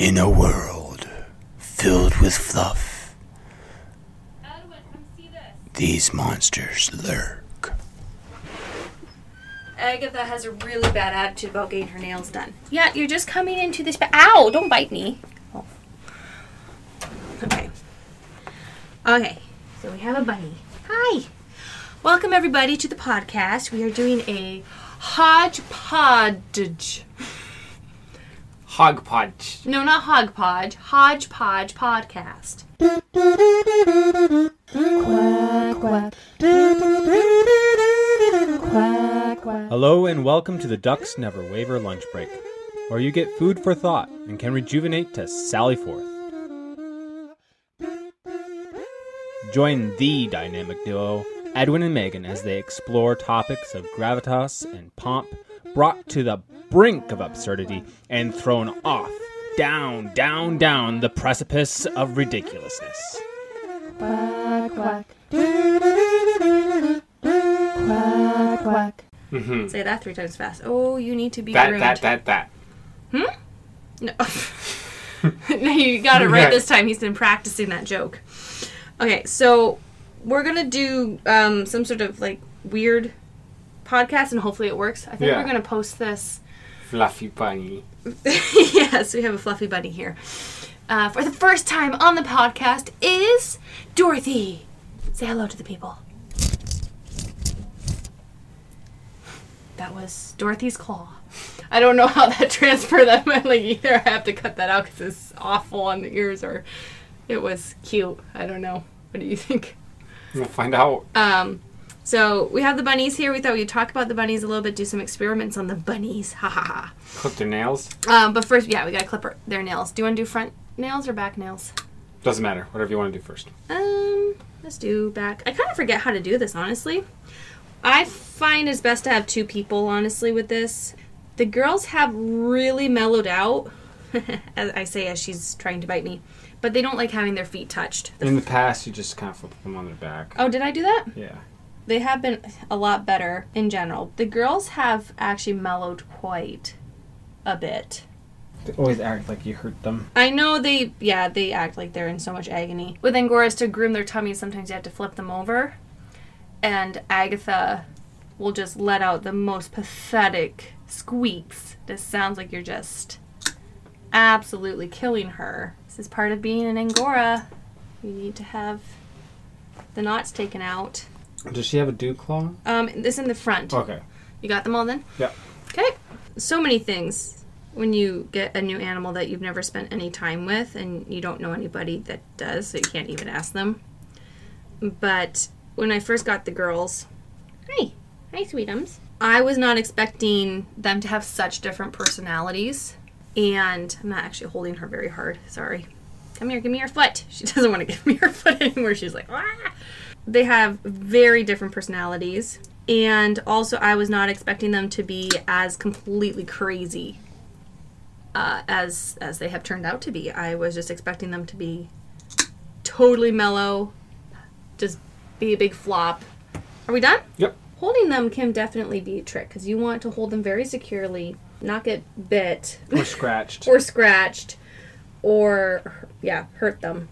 In a world filled with fluff, Edwin, come see this. These monsters lurk. Agatha has a really bad attitude about getting her nails done. Yeah, you're just coming into this... Ow! Don't bite me. Oh. Okay. Okay, so we have a bunny. Hi! Welcome, everybody, to the podcast. We are doing a hodgepodge... Hodgepodge. No, not Hodgepodge. Hodgepodge Podcast. Quack, quack. Quack, quack. Hello and welcome to the Ducks Never Waver Lunch Break, where you get food for thought and can rejuvenate to sally forth. Join the dynamic duo, Edwin and Megan, as they explore topics of gravitas and pomp, brought to the brink of absurdity and thrown off, down the precipice of ridiculousness. Quack, quack. Quack, quack. Mm-hmm. Say that 3 times fast. Oh, you need to be groomed. That. No. No, you got it right this time. He's been practicing that joke. Okay, so we're going to do some sort of like weird podcast, and hopefully it works. I think we're going to post this. Fluffy bunny. Yes, we have a fluffy bunny here. For the first time on the podcast is Dorothy. Say hello to the people. That was Dorothy's claw. I don't know how that transferred. That went like either I have to cut that out because it's awful on the ears, or it was cute. I don't know. What do you think? We'll find out. So we have the bunnies here. We thought we'd talk about the bunnies a little bit, do some experiments on the bunnies. Ha ha ha. Clip their nails. But first, we gotta clip their nails. Do you want to do front nails or back nails? Doesn't matter. Whatever you want to do first. Let's do back. I kind of forget how to do this, honestly. I find it's best to have 2 people, honestly, with this. The girls have really mellowed out, as I say as she's trying to bite me. But they don't like having their feet touched. In the past, you just kind of flip them on their back. Oh, did I do that? Yeah. They have been a lot better in general. The girls have actually mellowed quite a bit. They always act like you hurt them. I know they act like they're in so much agony. With Angoras, to groom their tummies, sometimes you have to flip them over. And Agatha will just let out the most pathetic squeaks. This sounds like you're just absolutely killing her. This is part of being an Angora. You need to have the knots taken out. Does she have a dew claw? This in the front. Okay. You got them all then? Yeah. Okay. So many things when you get a new animal that you've never spent any time with and you don't know anybody that does, so you can't even ask them. But when I first got the girls, hi sweetums, I was not expecting them to have such different personalities. And I'm not actually holding her very hard. Sorry. Come here, give me your foot. She doesn't want to give me her foot anymore. She's like, ah! They have very different personalities, and also I was not expecting them to be as completely crazy as they have turned out to be. I was just expecting them to be totally mellow, just be a big flop. Are we done? Yep. Holding them can definitely be a trick because you want to hold them very securely, not get bit. Or scratched. Or hurt them.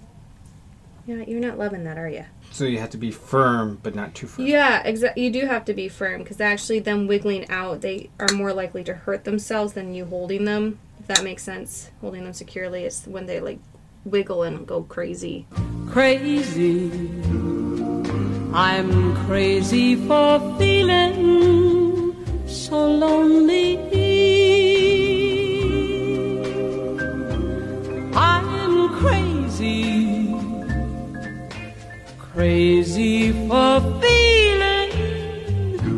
Yeah, you're not loving that, are you? So you have to be firm, but not too firm. Yeah, exactly. You do have to be firm, because actually them wiggling out, they are more likely to hurt themselves than you holding them, if that makes sense. Holding them securely is when they, like, wiggle and go crazy. Crazy. I'm crazy for feeling so lonely. I'm crazy. Crazy for feeling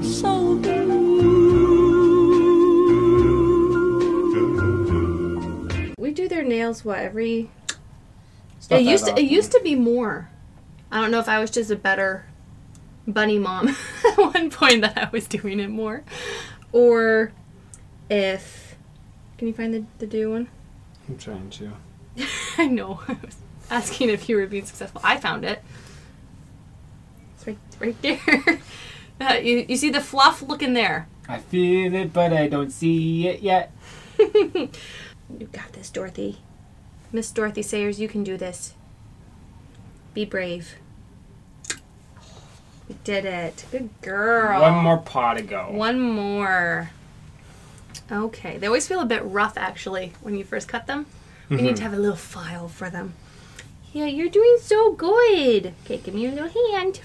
so blue. We do their nails, it used to be more. I don't know if I was just a better bunny mom at one point that I was doing it more. Or if... Can you find the do one? I'm trying to. I know. I was asking if you were being successful. I found it. Right there. You see the fluff looking there. I feel it, but I don't see it yet. You got this, Dorothy. Miss Dorothy Sayers, you can do this. Be brave. We did it. Good girl. One more paw to go. One more. Okay. They always feel a bit rough, actually, when you first cut them. We need to have a little file for them. Yeah, you're doing so good. Okay, give me your little hand.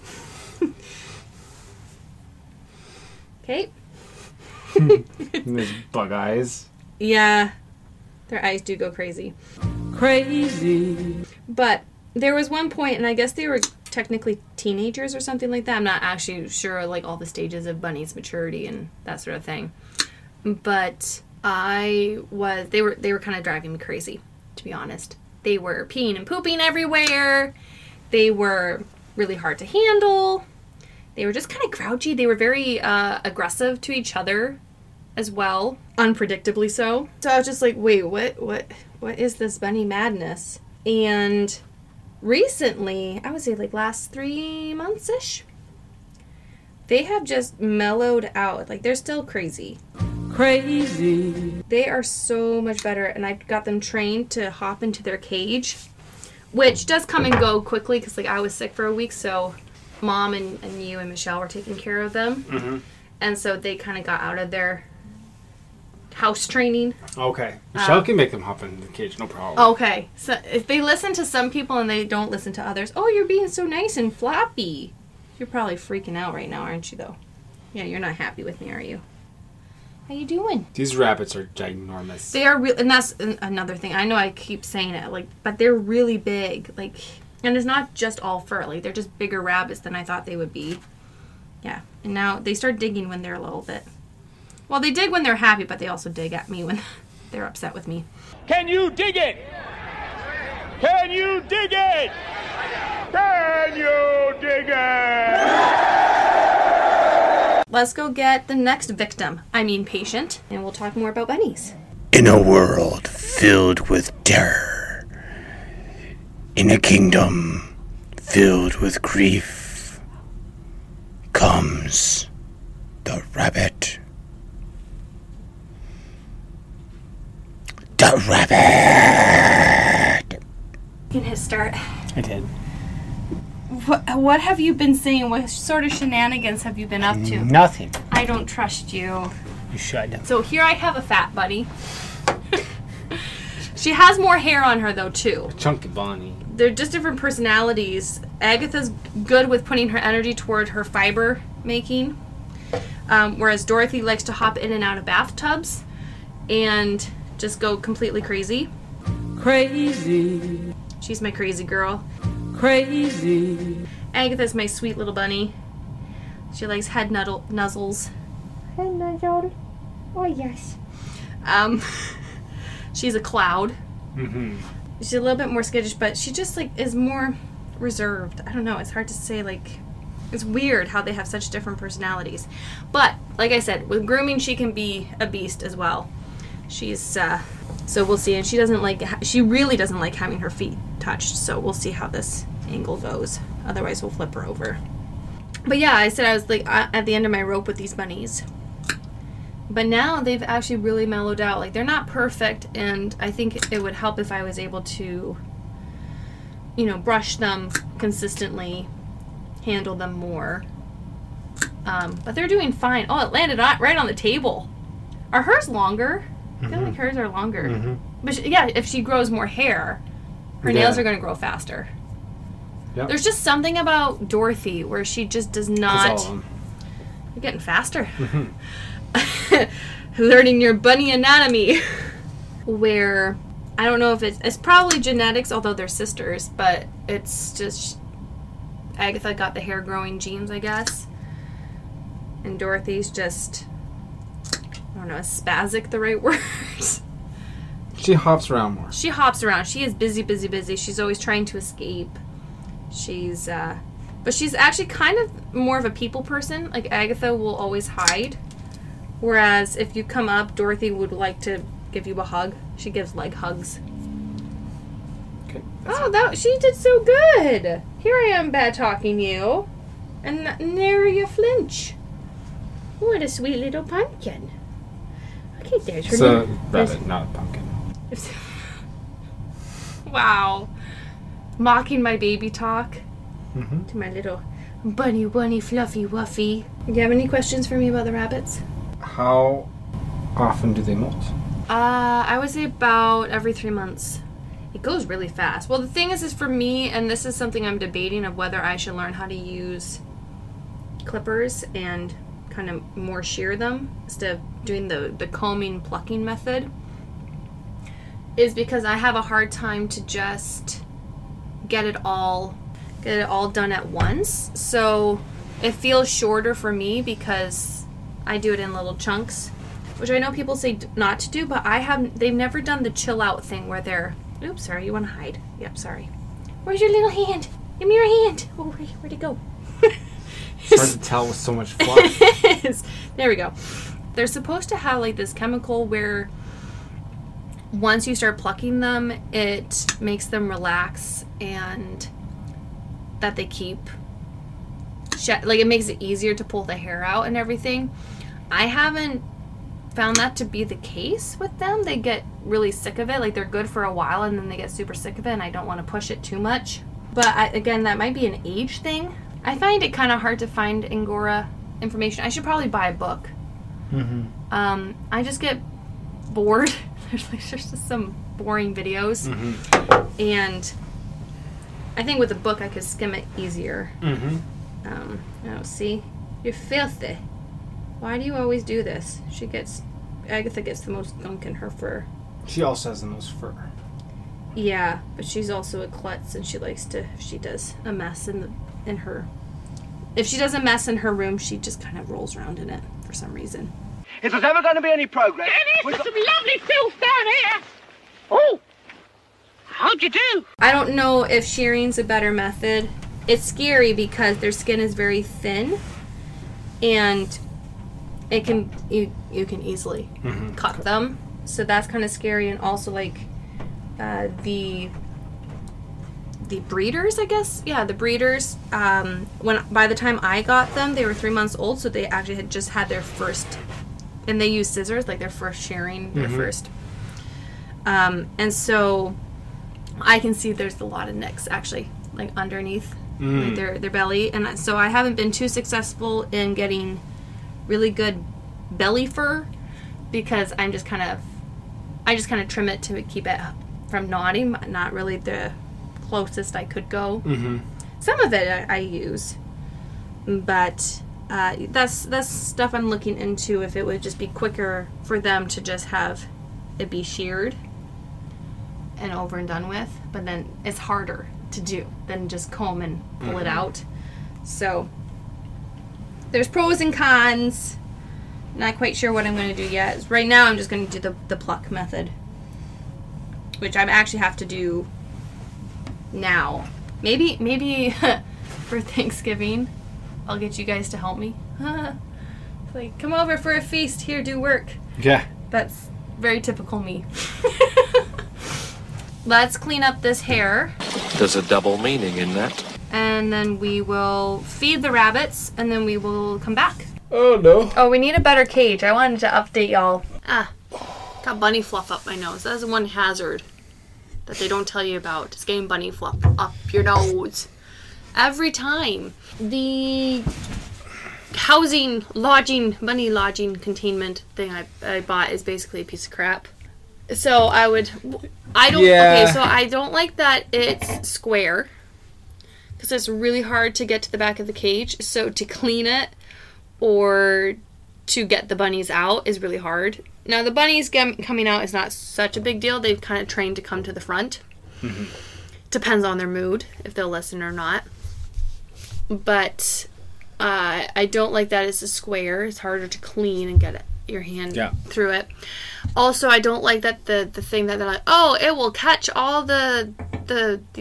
Okay. Those bug eyes. Yeah. Their eyes do go crazy. Crazy. But there was one point, and I guess they were technically teenagers or something like that. I'm not actually sure, like, all the stages of Bunny's maturity and that sort of thing. But they were kind of driving me crazy, to be honest. They were peeing and pooping everywhere. They were really hard to handle. They were just kind of grouchy. They were very aggressive to each other as well, unpredictably so. So I was just like, wait, what is this bunny madness? And recently, I would say like last 3 months-ish, they have just mellowed out. Like, they're still crazy. Crazy. They are so much better, and I got them trained to hop into their cage, which does come and go quickly because, like, I was sick for a week, so Mom and you and Michelle were taking care of them. Mm-hmm. And so they kind of got out of their house training. Okay. Michelle can make them hop in the cage, no problem. Okay. So if they listen to some people and they don't listen to others, oh, you're being so nice and floppy. You're probably freaking out right now, aren't you, though? Yeah, you're not happy with me, are you? How you doing? These rabbits are ginormous. They are real, and that's another thing. I know I keep saying it, like, but they're really big. Like, and it's not just all fur. Like, they're just bigger rabbits than I thought they would be. Yeah, and now they start digging when they're a little bit. Well, they dig when they're happy, but they also dig at me when they're upset with me. Can you dig it? Can you dig it? Can you dig it? Let's go get the next victim. I mean patient, and we'll talk more about bunnies. In a world filled with terror, in a kingdom filled with grief, comes the rabbit. The rabbit! You can hit start. I did. What have you been saying? What sort of shenanigans have you been up to? Nothing. I don't trust you. You should. So here I have a fat bunny. She has more hair on her, though, too. Chunky bunny. They're just different personalities. Agatha's good with putting her energy toward her fiber making, whereas Dorothy likes to hop in and out of bathtubs and just go completely crazy. Crazy. She's my crazy girl. Crazy. Agatha's my sweet little bunny. She likes head nuzzles. Head nuzzle. Oh, yes. She's a cloud. Mm-hmm. She's a little bit more skittish, but she just, like, is more reserved. I don't know. It's hard to say, like, it's weird how they have such different personalities. But, like I said, with grooming, she can be a beast as well. She's, so we'll see. And she really doesn't like having her feet touched, so we'll see how this angle goes. Otherwise, we'll flip her over. But, yeah, I said I was, like, at the end of my rope with these bunnies. But now they've actually really mellowed out. Like, they're not perfect, and I think it would help if I was able to, you know, brush them consistently, handle them more. But they're doing fine. Oh, it landed right on the table. Are hers longer? Mm-hmm. I feel like hers are longer. Mm-hmm. But if she grows more hair, her nails are going to grow faster. Yep. There's just something about Dorothy where she just does not... You're getting faster. Mm-hmm. Learning your bunny anatomy. Where I don't know if it's probably genetics, although they're sisters, but it's just Agatha got the hair growing genes, I guess, and Dorothy's just, I don't know, is spastic the right word? She hops around more. She is busy. She's always trying to escape. She's but she's actually kind of more of a people person. Like, Agatha will always hide. Whereas if you come up, Dorothy would like to give you a hug. She gives leg hugs. Okay. She did so good. Here I am bad talking you, and ne'er you flinch. What a sweet little pumpkin. Okay, there's her name. It's a rabbit, not a pumpkin. Wow. Mocking my baby talk to my little bunny, fluffy, wuffy. Do you have any questions for me about the rabbits? How often do they molt? I would say about every 3 months. It goes really fast. Well, the thing is for me, and this is something I'm debating of whether I should learn how to use clippers and kind of more shear them instead of doing the combing, plucking method, is because I have a hard time to just get it all done at once. So it feels shorter for me because I do it in little chunks, which I know people say not to do, but they've never done the chill out thing where they're, oops, sorry, you want to hide. Yep, sorry. Where's your little hand? Give me your hand. Oh, where'd it go? It's hard to tell with so much fluff. There we go. They're supposed to have like this chemical where once you start plucking them, it makes them relax and that they keep, like it makes it easier to pull the hair out and everything. I haven't found that to be the case with them. They get really sick of it. Like they're good for a while and then they get super sick of it, and I don't want to push it too much. But again, that might be an age thing. I find it kind of hard to find Angora information. I should probably buy a book. Mm-hmm. I just get bored. There's just some boring videos. Mm-hmm. And I think with a book I could skim it easier. Mm-hmm. Oh, see? You're filthy. Why do you always do this? Agatha gets the most gunk in her fur. She also has the most fur. Yeah, but she's also a klutz, and she does a mess in her. If she does a mess in her room, she just kind of rolls around in it for some reason. If there's ever going to be any progress... There's some lovely filth down here! Oh! How'd you do? I don't know if shearing's a better method. It's scary because their skin is very thin, and it can you can easily cut them. So that's kind of scary, and also like the breeders, I guess. Yeah, the breeders. By the time I got them, they were 3 months old, so they actually had just had their first, and they used scissors like their first shearing, their first. And so I can see there's a lot of nicks actually, like underneath like their belly, and so I haven't been too successful in getting really good belly fur because I just kind of trim it to keep it from knotting. Not really the closest I could go. Mm-hmm. Some of it I use, but that's stuff I'm looking into. If it would just be quicker for them to just have it be sheared and over and done with, but then it's harder to do than just comb and pull it out. So there's pros and cons. Not quite sure what I'm going to do yet. Right now I'm just going to do the pluck method, which I actually have to do now. Maybe for Thanksgiving I'll get you guys to help me. It's like, come over for a feast, here, do work. Yeah. That's very typical me. Let's clean up this hair. There's a double meaning in that. And then we will feed the rabbits, and then we will come back. Oh, no. Oh, we need a better cage. I wanted to update y'all. Got bunny fluff up my nose. That's one hazard that they don't tell you about. It's getting bunny fluff up your nose. Every time. The bunny lodging containment thing I bought is basically a piece of crap. So I don't like that it's square, because it's really hard to get to the back of the cage. So to clean it or to get the bunnies out is really hard. Now the bunnies coming out is not such a big deal. They've kind of trained to come to the front. Mm-hmm. Depends on their mood, if they'll listen or not. But I don't like that it's a square. It's harder to clean and get your hand through it. Also, I don't like that the thing that they're like, oh, it will catch all the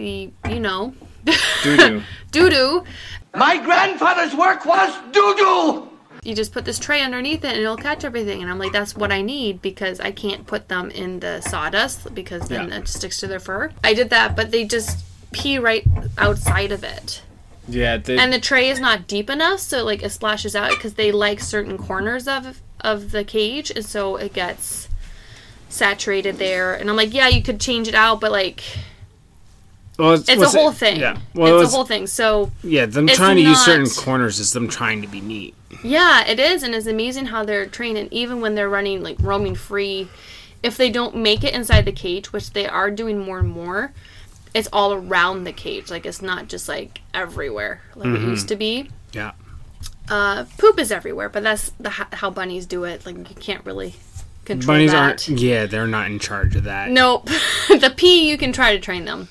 you know, doo-doo. My grandfather's work was doo-doo! You just put this tray underneath it and it'll catch everything. And I'm like, that's what I need, because I can't put them in the sawdust, because then it sticks to their fur. I did that, but they just pee right outside of it. Yeah. And the tray is not deep enough, so like it splashes out, because they like certain corners of the cage, and so it gets saturated there. And I'm like, yeah, you could change it out, but like Well, it's a whole thing. Yeah. Well, it's a whole thing. So yeah, them trying to use certain corners is them trying to be neat. Yeah, it is, and it's amazing how they're trained. And even when they're running like roaming free, if they don't make it inside the cage, which they are doing more and more, it's all around the cage. Like it's not just like everywhere like it used to be. Yeah. Poop is everywhere, but that's how bunnies do it. Like you can't really control bunnies that. Yeah, they're not in charge of that. Nope. The pee you can try to train them.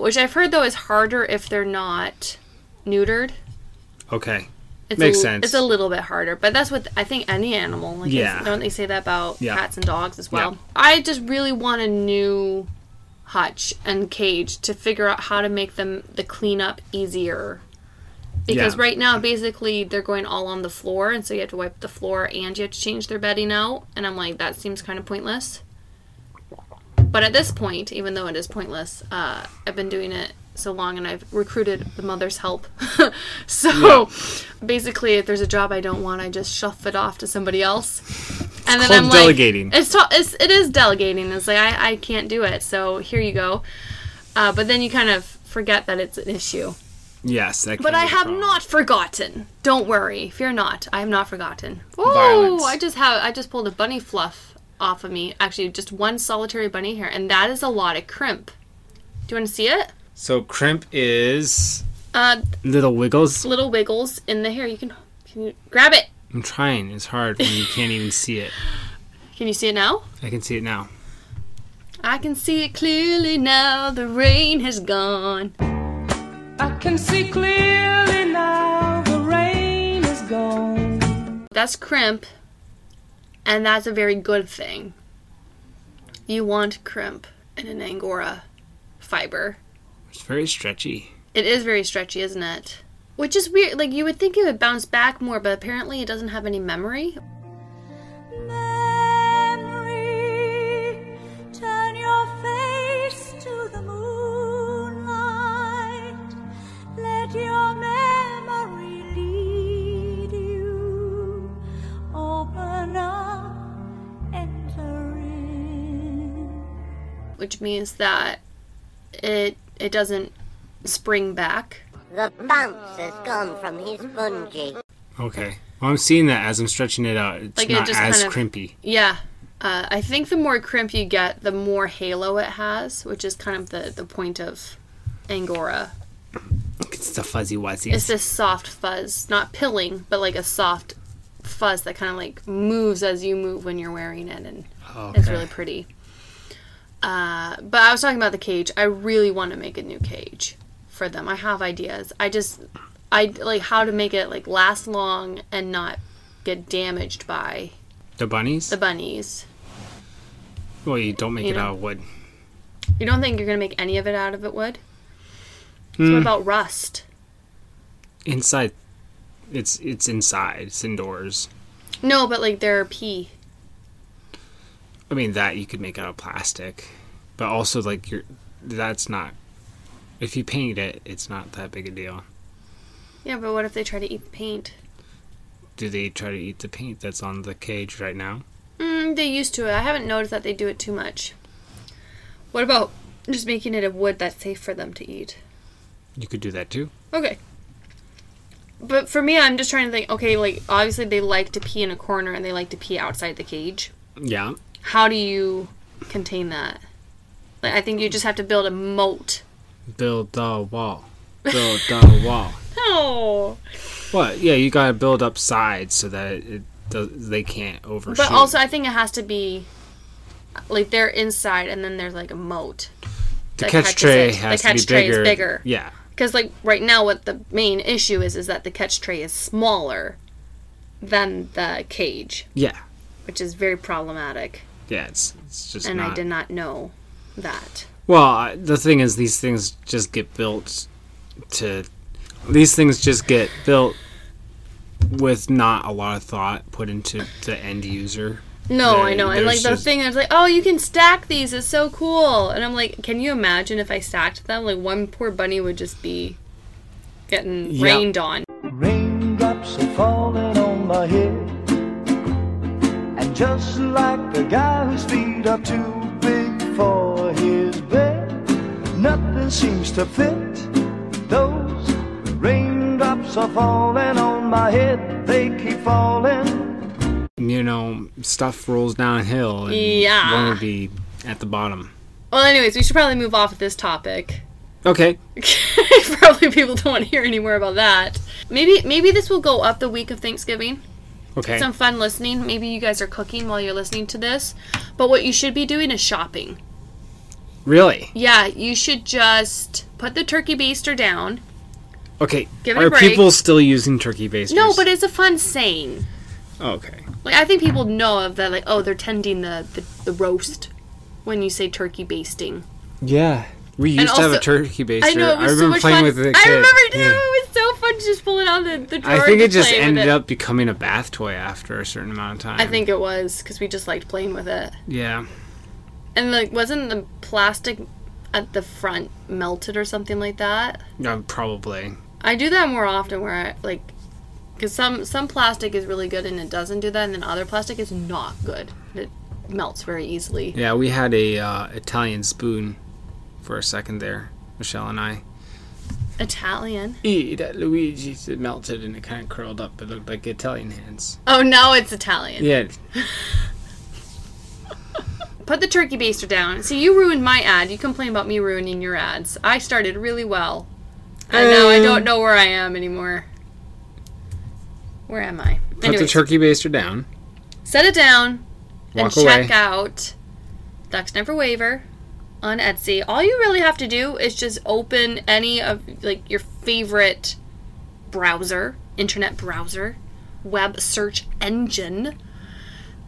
Which I've heard, though, is harder if they're not neutered. Okay. Makes sense. It's a little bit harder. But that's what I think any animal. Like yeah. Don't they say that about cats and dogs as well? Yeah. I just really want a new hutch and cage to figure out how to make them the cleanup easier. Because right now, basically, they're going all on the floor. And so you have to wipe the floor and you have to change their bedding out. And I'm like, that seems kind of pointless. But at this point, even though it is pointless, I've been doing it so long and I've recruited the mother's help. Basically, if there's a job I don't want, I just shove it off to somebody else. And then I'm delegating. Like, it is delegating. It's like, I can't do it, so here you go. But then you kind of forget that it's an issue. Yes, that can But I have not forgotten. Don't worry. Fear not. I have not forgotten. Whoa! I just pulled a bunny fluff off of me. Actually, just one solitary bunny hair, and that is a lot of crimp. Do you want to see it? So crimp is little wiggles. Little wiggles in the hair. Can you grab it? I'm trying. It's hard when you can't even see it. Can you see it now? I can see it now. I can see it clearly now. The rain has gone. I can see clearly now. The rain is gone. That's crimp. And that's a very good thing. You want crimp in an Angora fiber. It's very stretchy. It is very stretchy, isn't it? Which is weird. Like, you would think it would bounce back more, but apparently it doesn't have any memory. Memory, turn your face to the moonlight. Let your memory lead you. Open up. Which means that it doesn't spring back. The bounce is gone from his bungee. Okay. Well, I'm seeing that as I'm stretching it out. It's like not it as kind of crimpy. Yeah. I think the more crimp you get, the more halo it has, which is kind of the point of Angora. It's the fuzzy wuzzies. It's this soft fuzz. Not pilling, but like a soft fuzz that kind of like moves as you move when you're wearing it. And it's really pretty. But I was talking about the cage. I really want to make a new cage for them. I have ideas. I like how to make it like last long and not get damaged by the bunnies. Well, you don't make it out of wood. You don't think you're going to make any of it out of it wood? So what about rust? Inside, it's inside. It's indoors. No, but like their pee. I mean, that you could make out of plastic, but also, like, that's not, if you paint it, it's not that big a deal. Yeah, but what if they try to eat the paint? Do they try to eat the paint that's on the cage right now? They used to it. I haven't noticed that they do it too much. What about just making it of wood that's safe for them to eat? You could do that, too. Okay. But for me, I'm just trying to think, okay, like, obviously they like to pee in a corner and they like to pee outside the cage. Yeah. How do you contain that? Like, I think you just have to build a moat. Build the wall. Build the wall. No. What? Yeah, you gotta build up sides so that they can't overshoot. But also, I think it has to be like they're inside, and then there's like a moat. The catch tray has to be bigger. The catch tray is bigger. Yeah. Because like right now, what the main issue is that the catch tray is smaller than the cage. Yeah. Which is very problematic. Yeah, it's just I did not know that. Well, the thing is, these things just get built with not a lot of thought put into the end user. No, I know. And, like, the thing, I was like, oh, you can stack these. It's so cool. And I'm like, can you imagine if I stacked them? Like, one poor bunny would just be getting rained on. Raindrops are falling on my head. Just like the guy whose feet are too big for his bed. Nothing seems to fit. Those raindrops are falling on my head, they keep falling. You know, stuff rolls downhill and yeah, one would be at the bottom. Well, anyways, we should probably move off of this topic. Okay. Probably people don't want to hear any more about that. Maybe this will go up the week of Thanksgiving. Okay. Some fun listening. Maybe you guys are cooking while you're listening to this. But what you should be doing is shopping. Really? Yeah, you should just put the turkey baster down. Okay. Give it a break. Are people still using turkey basters? No, but it's a fun saying. Okay. Like, I think people know of that, like, oh, they're tending the roast when you say turkey basting. Yeah. We used to have a turkey baster. I know, it was I remember so playing fun. With it. I remember too. Yeah. It was so fun to just pull it out of the drawer. I think it just ended up becoming a bath toy after a certain amount of time. I think it was because we just liked playing with it. Yeah. And like, wasn't the plastic at the front melted or something like that? No, probably. I do that more often where I like, because some plastic is really good and it doesn't do that, and then other plastic is not good. It melts very easily. Yeah, we had a Italian spoon for a second there, Michelle and I. Italian? That Luigi's melted and it kind of curled up. It looked like Italian hands. Oh, no, it's Italian. Yeah. Put the turkey baster down. See, you ruined my ad. You complain about me ruining your ads. I started really well. And now I don't know where I am anymore. Where am I? Put the turkey baster down. Set it down. Walk and away. Check out Ducks Never Waver on Etsy. All you really have to do is just open any of like your favorite browser, internet browser, web search engine,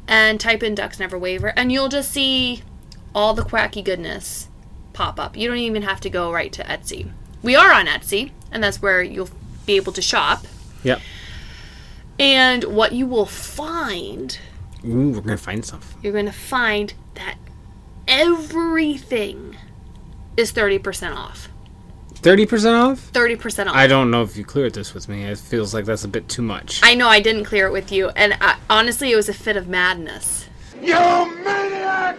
and type in Ducks Never Waver, and you'll just see all the quacky goodness pop up. You don't even have to go right to Etsy. We are on Etsy, and that's where you'll be able to shop. Yep. And what you will find... Ooh, we're going to find stuff. You're going to find that everything is 30% off. 30% off? 30% off. I don't know if you cleared this with me. It feels like that's a bit too much. I know, I didn't clear it with you. And honestly, it was a fit of madness. You maniac!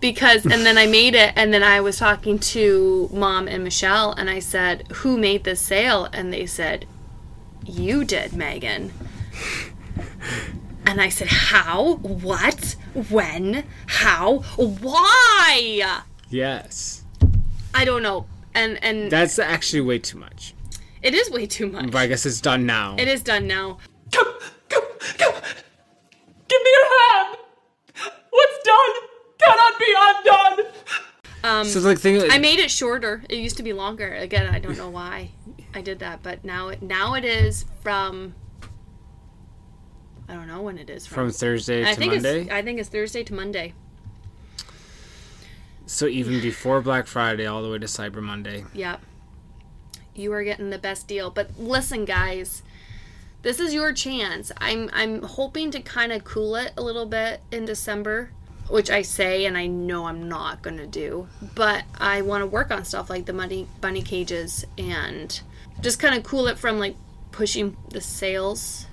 Because, and then I made it, and then I was talking to Mom and Michelle, and I said, who made this sale? And they said, you did, Megan. And I said, how? What? When? How? Why? Yes. I don't know. And that's actually way too much. It is way too much. But I guess it's done now. It is done now. Come. Give me your hand. What's done cannot be undone. So like, I made it shorter. It used to be longer. Again, I don't know why I did that. But now it is from... I don't know when it is from Thursday to Monday? I think it's Thursday to Monday. So even before Black Friday all the way to Cyber Monday. Yep. You are getting the best deal. But listen, guys, this is your chance. I'm hoping to kind of cool it a little bit in December, which I say and I know I'm not going to do. But I want to work on stuff like the bunny cages and just kind of cool it from like pushing the sales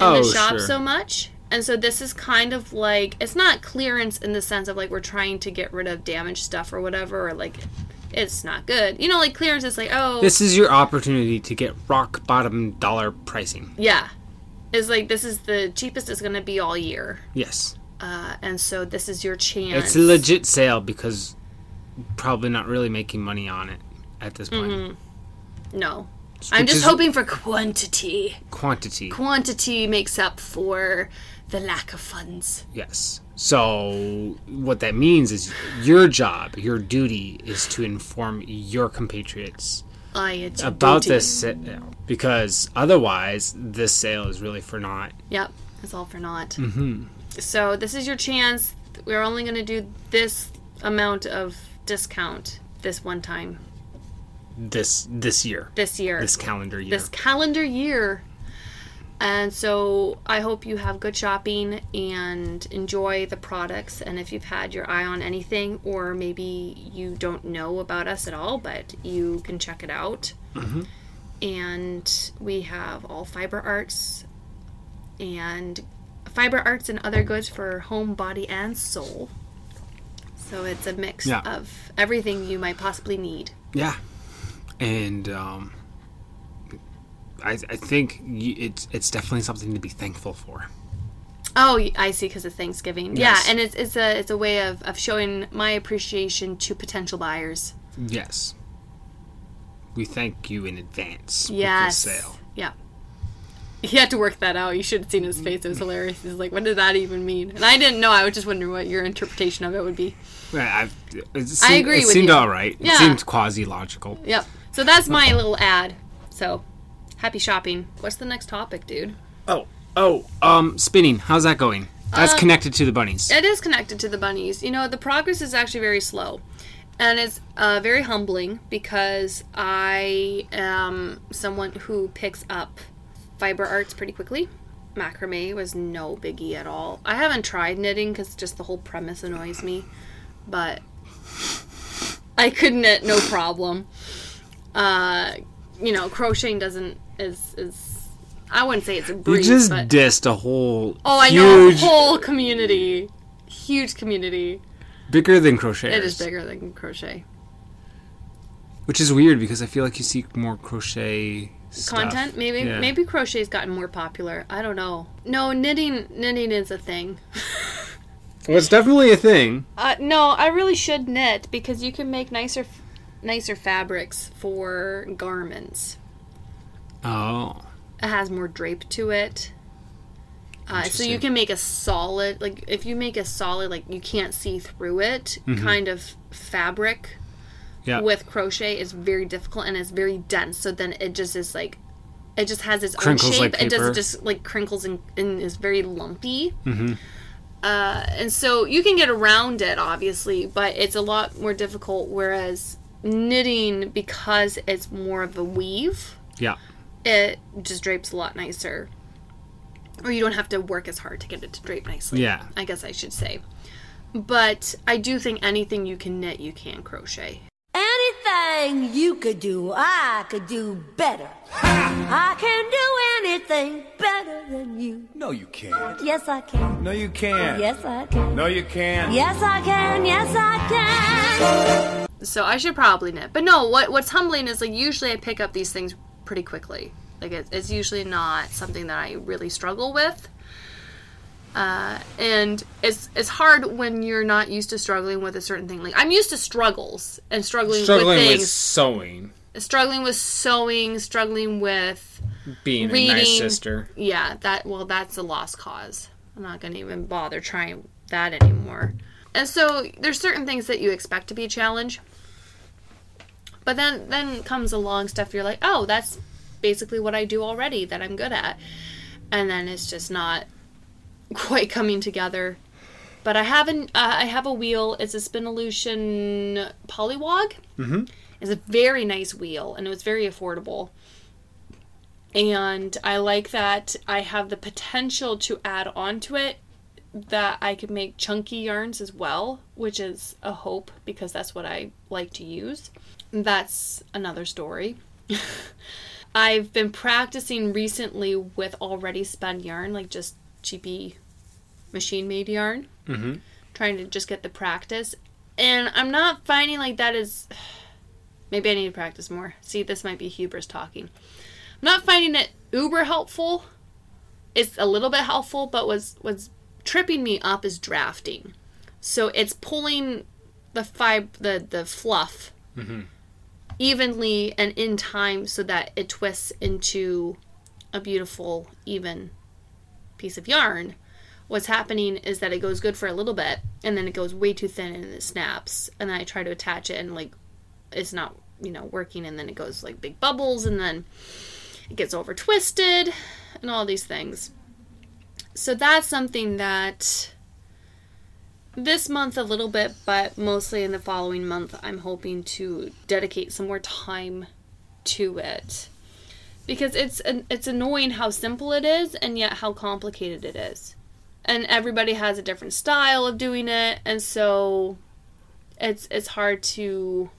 in the shop so much. And so this is kind of like, it's not clearance in the sense of like we're trying to get rid of damaged stuff or whatever, or like it's not good. You know, like clearance is like, oh, this is your opportunity to get rock bottom dollar pricing. Yeah. It's like, this is the cheapest it's going to be all year. Yes. And so this is your chance. It's a legit sale because probably not really making money on it at this point. Mm-hmm. No. I'm just hoping for quantity. Quantity makes up for the lack of funds. Yes. So what that means is your job, your duty, is to inform your compatriots about this sale. Because otherwise, this sale is really for naught. Yep. It's all for naught. Mm-hmm. So this is your chance. We're only going to do this amount of discount this one time. This year. This calendar year. And so I hope you have good shopping and enjoy the products. And if you've had your eye on anything, or maybe you don't know about us at all, but you can check it out. Mm-hmm. And we have all fiber arts and other goods for home, body, and soul. So it's a mix of everything you might possibly need. Yeah. And I think it's definitely something to be thankful for. Oh, I see, because of Thanksgiving. Yes. Yeah, and it's a way of showing my appreciation to potential buyers. Yes. We thank you in advance with this sale. Yeah. He had to work that out. You should have seen his face. It was hilarious. He's like, what did that even mean? And I didn't know. I was just wondering what your interpretation of it would be. Yeah, I agree with you. It seemed all right. Yeah. It seemed quasi-logical. Yep. So that's my little ad. So, happy shopping. What's the next topic, dude? Spinning. How's that going? That's connected to the bunnies. It is connected to the bunnies. You know, the progress is actually very slow. And it's very humbling because I am someone who picks up fiber arts pretty quickly. Macrame was no biggie at all. I haven't tried knitting because just the whole premise annoys me, but I could knit no problem. You know, crocheting is I wouldn't say it's a breeze. You just dissed a whole whole community. Huge community. Bigger than crocheters. It is bigger than crochet. Which is weird because I feel like you see more crochet content, maybe. Yeah. Maybe crochet's gotten more popular. I don't know. No, knitting is a thing. Well, it's definitely a thing. No, I really should knit because you can make nicer fabrics for garments. Oh. It has more drape to it. So you can make a solid, like if you make a solid, like you can't see through it kind of fabric. Yeah. With crochet is very difficult and it's very dense, so then it just is like it just has its crinkles own shape, like it does just like crinkles and is very lumpy. And so you can get around it obviously, but it's a lot more difficult, whereas knitting, because it's more of a weave, it just drapes a lot nicer, or you don't have to work as hard to get it to drape nicely, I guess I should say. But I do think anything you can knit, you can crochet. Anything you could do, I could do better. Ha! I can do anything better than you. No, you can't. Yes, I can. No, you can't. Yes, I can. No, you can't. Yes, I can. Yes, I can. So I should probably knit. But no, what's humbling is, like, usually I pick up these things pretty quickly. Like, it's usually not something that I really struggle with. And it's hard when you're not used to struggling with a certain thing. Like, I'm used to struggles and struggling with things. Struggling with being reading. A nice sister. Yeah, that's a lost cause. I'm not going to even bother trying that anymore. And so there's certain things that you expect to be a challenge. But then comes along stuff you're like, oh, that's basically what I do already that I'm good at. And then it's just not quite coming together. But I have a wheel. It's a Spinolution Polywog. It's a very nice wheel and it was very affordable, and I like that I have the potential to add on to it that I could make chunky yarns as well, which is a hope because that's what I like to use. That's another story. I've been practicing recently with already spun yarn, like just cheapy machine-made yarn, trying to just get the practice, and I'm not finding like that is. Maybe I need to practice more. See, this might be hubris talking. I'm not finding it uber helpful. It's a little bit helpful, but what's tripping me up is drafting. So it's pulling the fluff evenly and in time so that it twists into a beautiful even piece of yarn. What's happening is that it goes good for a little bit and then it goes way too thin and it snaps, and then I try to attach it and like it's not working, and then it goes like big bubbles and then it gets over twisted and all these things. So that's something that this month a little bit, but mostly in the following month I'm hoping to dedicate some more time to it. Because it's annoying how simple it is, and yet how complicated it is. And everybody has a different style of doing it, and so it's hard to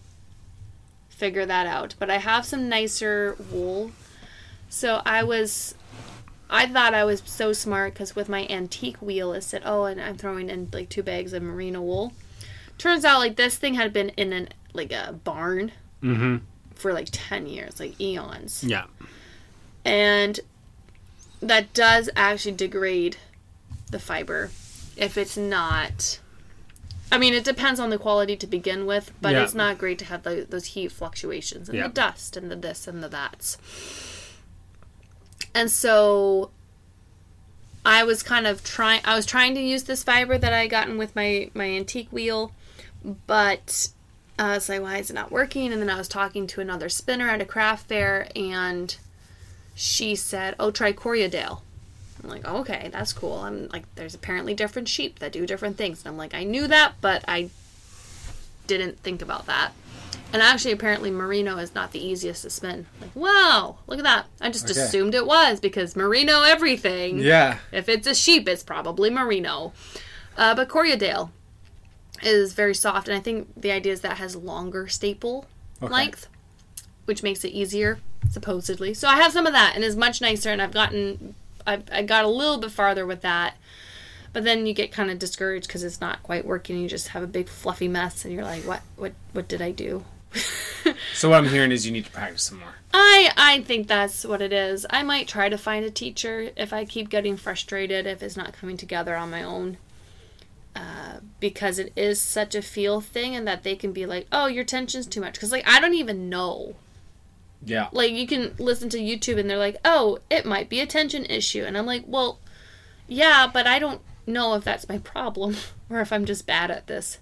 figure that out. But I have some nicer wool. So I thought I was so smart, because with my antique wheel, it said, oh, and I'm throwing in like 2 bags of merino wool. Turns out, like, this thing had been in an, like, a barn for, like, 10 years, like, eons. Yeah. And that does actually degrade the fiber if it's not... I mean, it depends on the quality to begin with, but it's not great to have those heat fluctuations and the dust and the this and the that's. And so I was kind of trying... I was trying to use this fiber that I had gotten with my antique wheel, but I was like, why is it not working? And then I was talking to another spinner at a craft fair, and she said, oh, try Coriadale. I'm like, oh, okay, that's cool. I'm like, there's apparently different sheep that do different things. And I'm like, I knew that, but I didn't think about that. And actually, apparently, merino is not the easiest to spin. Like, wow, look at that. I just assumed it was, because merino everything. Yeah. If it's a sheep, it's probably merino. But Coriadale is very soft, and I think the idea is that it has longer staple length, which makes it easier, supposedly. So I have some of that, and it's much nicer, and I got a little bit farther with that. But then you get kind of discouraged because it's not quite working. You just have a big fluffy mess, and you're like, what did I do? So what I'm hearing is you need to practice some more. I think that's what it is. I might try to find a teacher if I keep getting frustrated, if it's not coming together on my own. Because it is such a feel thing, and that they can be like, oh, your tension's too much. Because, like, I don't even know. Yeah. Like, you can listen to YouTube, and they're like, oh, it might be a tension issue. And I'm like, well, yeah, but I don't know if that's my problem or if I'm just bad at this.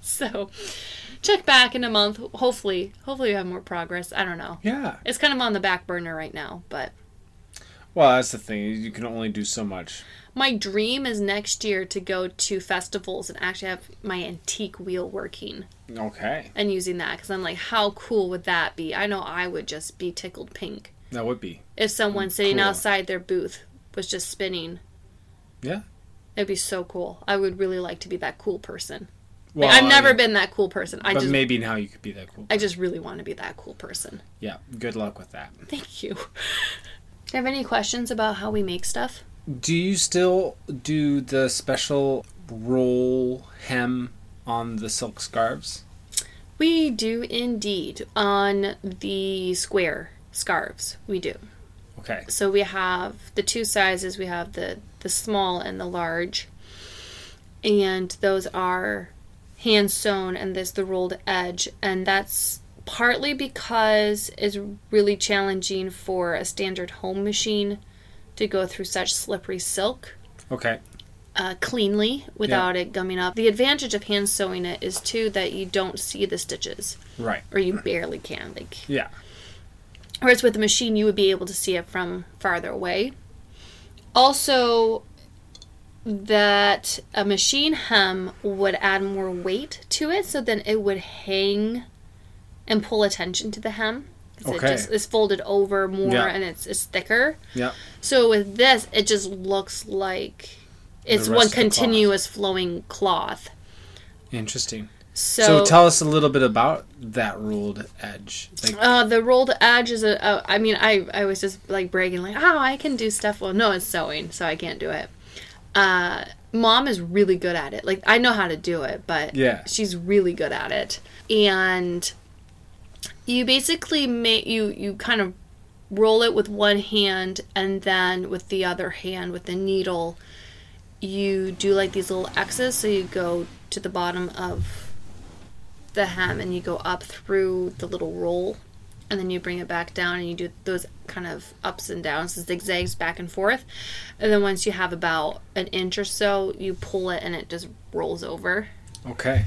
So, check back in a month. Hopefully we have more progress. I don't know. Yeah. It's kind of on the back burner right now, but... Well, that's the thing. You can only do so much. My dream is next year to go to festivals and actually have my antique wheel working. Okay. And using that, because I'm like, how cool would that be? I know I would just be tickled pink. That would be. If someone sitting outside their booth was just spinning. Yeah. It'd be so cool. I would really like to be that cool person. Well, like, I've never been that cool person. But maybe now you could be that cool person. I just really want to be that cool person. Yeah. Good luck with that. Thank you. Do you have any questions about how we make stuff? Do you still do the special roll hem on the silk scarves? We do indeed. On the square scarves, we do. Okay. So we have the two sizes. We have the small and the large. And those are hand-sewn, and there's the rolled edge. And that's... partly because it's really challenging for a standard home machine to go through such slippery silk cleanly without it gumming up. The advantage of hand sewing it is, too, that you don't see the stitches. Right. Or you barely can. Like, yeah. Whereas with a machine, you would be able to see it from farther away. Also, that a machine hem would add more weight to it, so then it would hang... and pull attention to the hem. It just is folded over more and it's thicker. Yeah. So with this, it just looks like it's one continuous flowing cloth. Interesting. So tell us a little bit about that rolled edge. Like, the rolled edge is I was just like bragging like, oh, I can do stuff. Well, no, it's sewing, so I can't do it. Mom is really good at it. Like, I know how to do it, but she's really good at it. And... you basically you kind of roll it with one hand, and then with the other hand, with the needle, you do like these little X's. So you go to the bottom of the hem, and you go up through the little roll, and then you bring it back down, and you do those kind of ups and downs, zigzags back and forth. And then once you have about an inch or so, you pull it, and it just rolls over. Okay.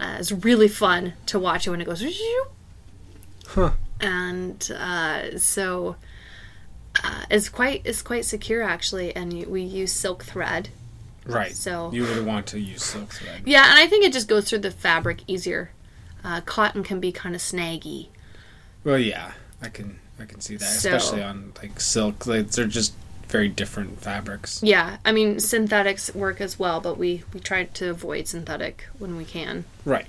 It's really fun to watch it when it goes... Huh. And so it's quite secure, actually, and we use silk thread. Right. So you would want to use silk thread. Yeah, and I think it just goes through the fabric easier. Cotton can be kind of snaggy. Well, yeah, I can see that, so, especially on like silk. Like, they're just very different fabrics. Yeah, I mean, synthetics work as well, but we try to avoid synthetic when we can. Right.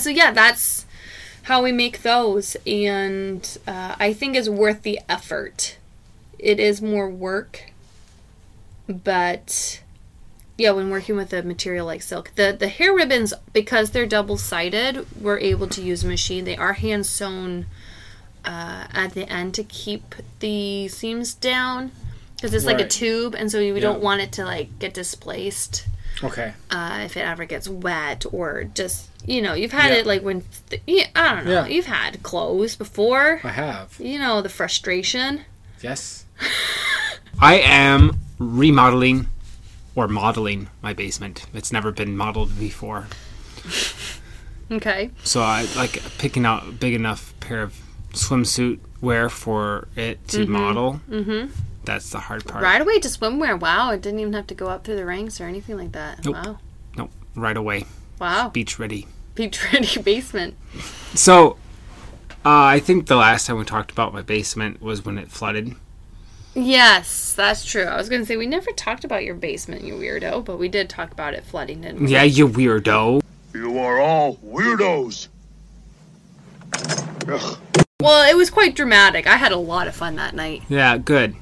So yeah, that's how we make those, and I think it's worth the effort. It is more work, but Yeah, when working with a material like silk. The hair ribbons, because they're double-sided, we're able to use a machine. They are hand-sewn at the end to keep the seams down, because it's like a tube, and so we don't want it to like get displaced. Okay. If it ever gets wet or just, you've had it like when, I don't know, you've had clothes before. I have. You know, the frustration. Yes. I am remodeling or modeling my basement. It's never been modeled before. Okay. So I like picking out a big enough pair of swimsuit wear for it to model. Mm-hmm. That's the hard part. Right away to swimwear. Wow. It didn't even have to go up through the ranks or anything like that. Nope. Wow. Nope. Right away. Wow. Beach ready. Beach ready basement. So, I think the last time we talked about my basement was when it flooded. Yes, that's true. I was going to say, we never talked about your basement, you weirdo, but we did talk about it flooding, didn't we? Yeah, you weirdo. You are all weirdos. Ugh. Well, it was quite dramatic. I had a lot of fun that night. Yeah, good.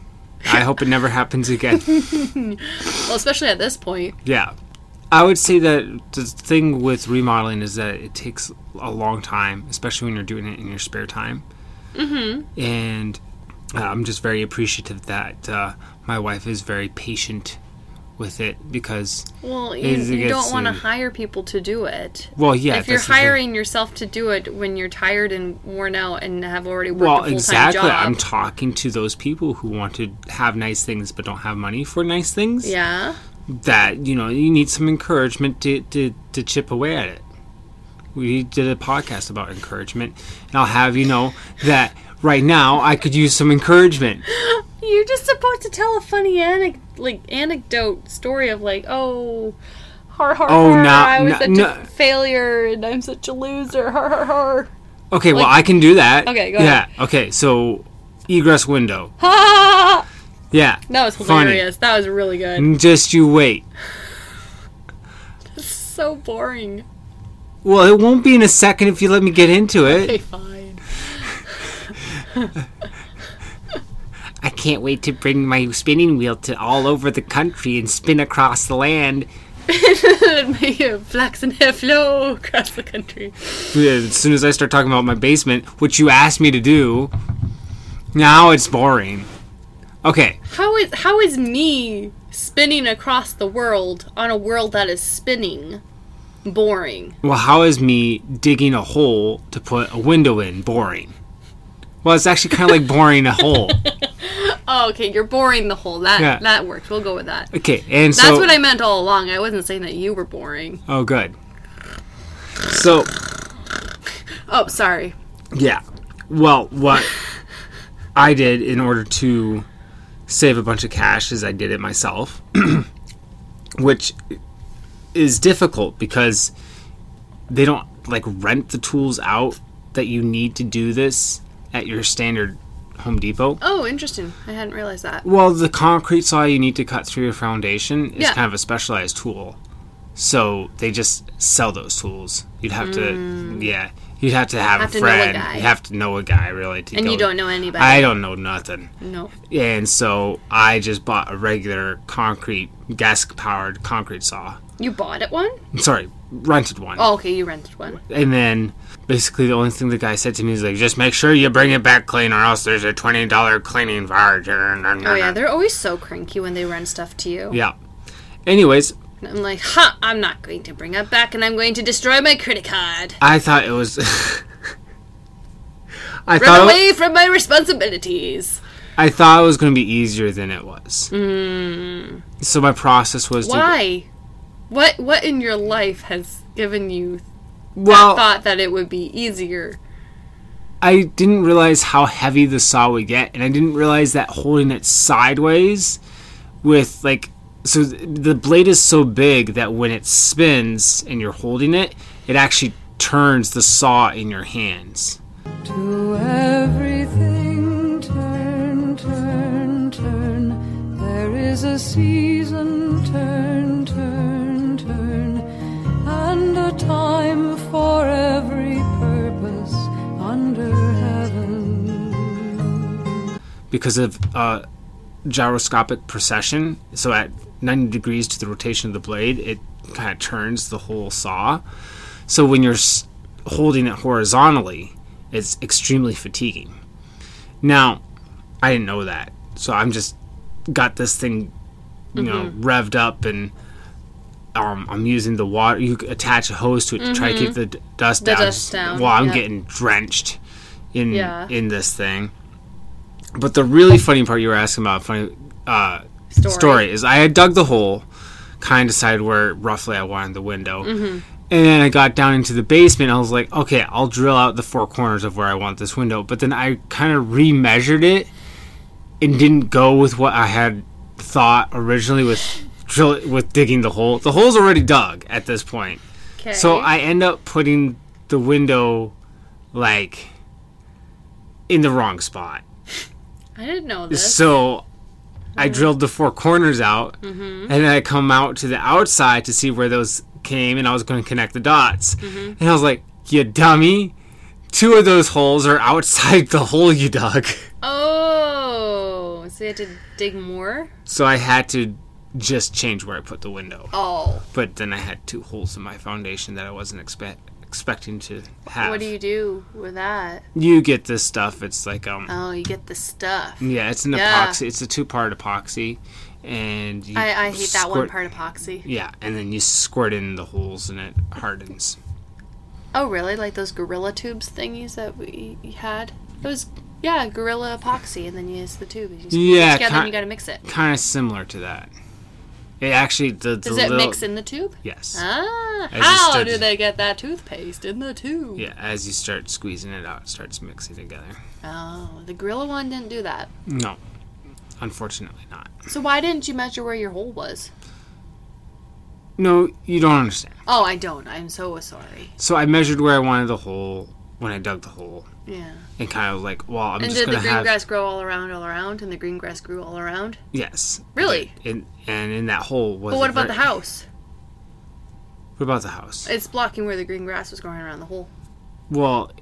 I hope it never happens again. Well, especially at this point. Yeah. I would say that the thing with remodeling is that it takes a long time, especially when you're doing it in your spare time. Mm-hmm. And I'm just very appreciative that my wife is very patient with it because... Well, you don't want to hire people to do it. Well, yeah. If you're hiring yourself to do it when you're tired and worn out and have already worked a full-time job. Well, exactly. I'm talking to those people who want to have nice things but don't have money for nice things. Yeah. That, you need some encouragement to chip away at it. We did a podcast about encouragement, and I'll have you know that... Right now, I could use some encouragement. You're just supposed to tell a funny anecdote story of like, oh, har har har, I was such a failure and I'm such a loser, har har har. Okay, well, I can do that. Okay, go ahead. Yeah, okay, so egress window. Ha! Yeah. That was hilarious. Funny. That was really good. Just you wait. That's so boring. Well, it won't be in a second if you let me get into it. Okay, fine. I can't wait to bring my spinning wheel to all over the country and spin across the land. May your flaxen hair flow across the country. Yeah, as soon as I start talking about my basement, which you asked me to do, now it's boring. Okay. How is me spinning across the world on a world that is spinning boring? Well, how is me digging a hole to put a window in boring? Well, it's actually kind of like boring a hole. Oh, okay. You're boring the hole. That worked. We'll go with that. Okay. And that's what I meant all along. I wasn't saying that you were boring. Oh, good. So. Oh, sorry. Yeah. Well, what I did in order to save a bunch of cash is I did it myself, which is difficult because they don't like rent the tools out that you need to do this. At your standard Home Depot. Oh, interesting. I hadn't realized that. Well, the concrete saw you need to cut through your foundation is kind of a specialized tool. So they just sell those tools. You'd have to, you'd have to have a friend. You have to know a guy, really. To go. You don't know anybody. I don't know nothing. No. And so I just bought a regular concrete, gas-powered concrete saw. You bought it one? Sorry, rented one. Oh, okay, you rented one. And then basically the only thing the guy said to me is like, just make sure you bring it back clean or else there's a $20 cleaning charge. Oh, yeah, they're always so cranky when they rent stuff to you. Yeah. Anyways. I'm like, I'm not going to bring it back and I'm going to destroy my credit card. I thought it was... Run away from my responsibilities. I thought it was going to be easier than it was. Mm. So my process was Why? What in your life has given you that thought that it would be easier? I didn't realize how heavy the saw would get, and I didn't realize that holding it sideways with, like... So the blade is so big that when it spins and you're holding it, it actually turns the saw in your hands. To everything turn, turn, turn. There is a season, turn, turn. And a time for every purpose under heaven. Because of gyroscopic precession, so at 90 degrees to the rotation of the blade, it kind of turns the whole saw. So when you're holding it horizontally, it's extremely fatiguing. Now, I didn't know that. So I'm just got this thing, you know, revved up, and I'm using the water. You attach a hose to it to try to keep the dust down. Well, I'm getting drenched in this thing. But the really funny part you were asking about, funny story, is I had dug the hole, kind of decided where roughly I wanted the window. Mm-hmm. And then I got down into the basement. I was like, okay, I'll drill out the four corners of where I want this window. But then I kind of remeasured it and didn't go with what I had thought originally with digging the hole. The hole's already dug at this point. Okay. So I end up putting the window, like, in the wrong spot. I didn't know this. So I drilled the four corners out, and then I come out to the outside to see where those came, and I was going to connect the dots. Mm-hmm. And I was like, you dummy, two of those holes are outside the hole you dug. Oh, so you had to dig more? So I had to just change where I put the window. Oh. But then I had two holes in my foundation that I wasn't expecting to have. What do you do with that? You get this stuff. It's like oh, you get the stuff. Yeah, it's an epoxy. It's a 2-part epoxy, and I hate that 1-part epoxy. Yeah, and then you squirt in the holes and it hardens. Oh, really? Like those gorilla tubes thingies that we had? Those, yeah, gorilla epoxy, and then you use the tube. And you together, and you got to mix it. Kind of similar to that. It actually does it mix in the tube? Yes. Ah, how do they get that toothpaste in the tube? Yeah, as you start squeezing it out, it starts mixing together. Oh, the Gorilla one didn't do that. No, unfortunately not. So why didn't you measure where your hole was? No, you don't understand. Oh, I don't. I'm so sorry. So I measured where I wanted the hole when I dug the hole. Yeah. And kind of like, well, I'm just going to have... And did the green grass grow all around? And the green grass grew all around? Yes. Really? And in that hole was... But what about the house? What about the house? It's blocking where the green grass was growing around the hole. Well,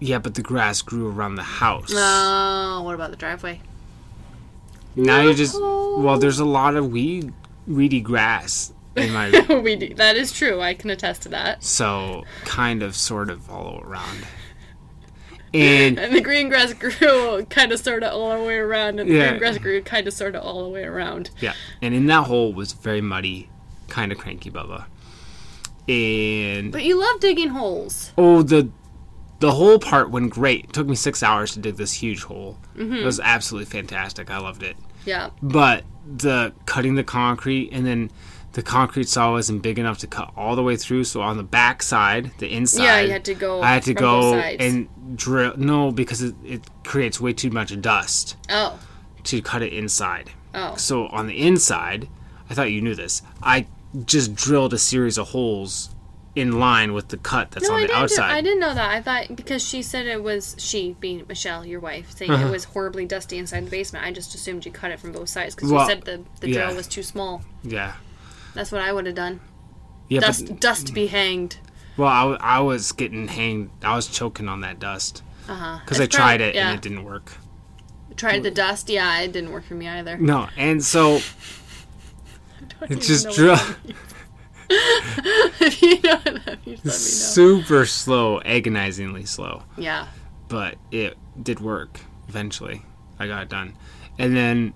yeah, but the grass grew around the house. No, what about the driveway? Now you just... Well, there's a lot of weedy grass in my... Weedy. That is true. I can attest to that. So, kind of, sort of, all around... And the green grass grew kind of sort of all the way around, and the green grass grew kind of sort of all the way around. Yeah, and in that hole was very muddy, kind of cranky Bubba. And but you love digging holes. Oh, the hole part went great. It took me 6 hours to dig this huge hole. Mm-hmm. It was absolutely fantastic. I loved it. Yeah. But the cutting the concrete, and then the concrete saw wasn't big enough to cut all the way through, so on the back side, the inside... Yeah, you had to go... I had to go and drill... No, because it creates way too much dust. Oh. To cut it inside. Oh. So on the inside, I thought you knew this, I just drilled a series of holes in line with the cut that's on the outside. I didn't know that. I thought... Because she said it was... She, being Michelle, your wife, saying it was horribly dusty inside the basement. I just assumed you cut it from both sides, because you said the drill was too small. Yeah. That's what I would have done. Yeah, dust be hanged. Well, I was getting hanged. I was choking on that dust. Because I tried it and it didn't work. Tried the dust? Yeah, it didn't work for me either. No, and so it just drilled. If you know what that means, let me know. Super slow, agonizingly slow. Yeah. But it did work eventually. I got it done, and then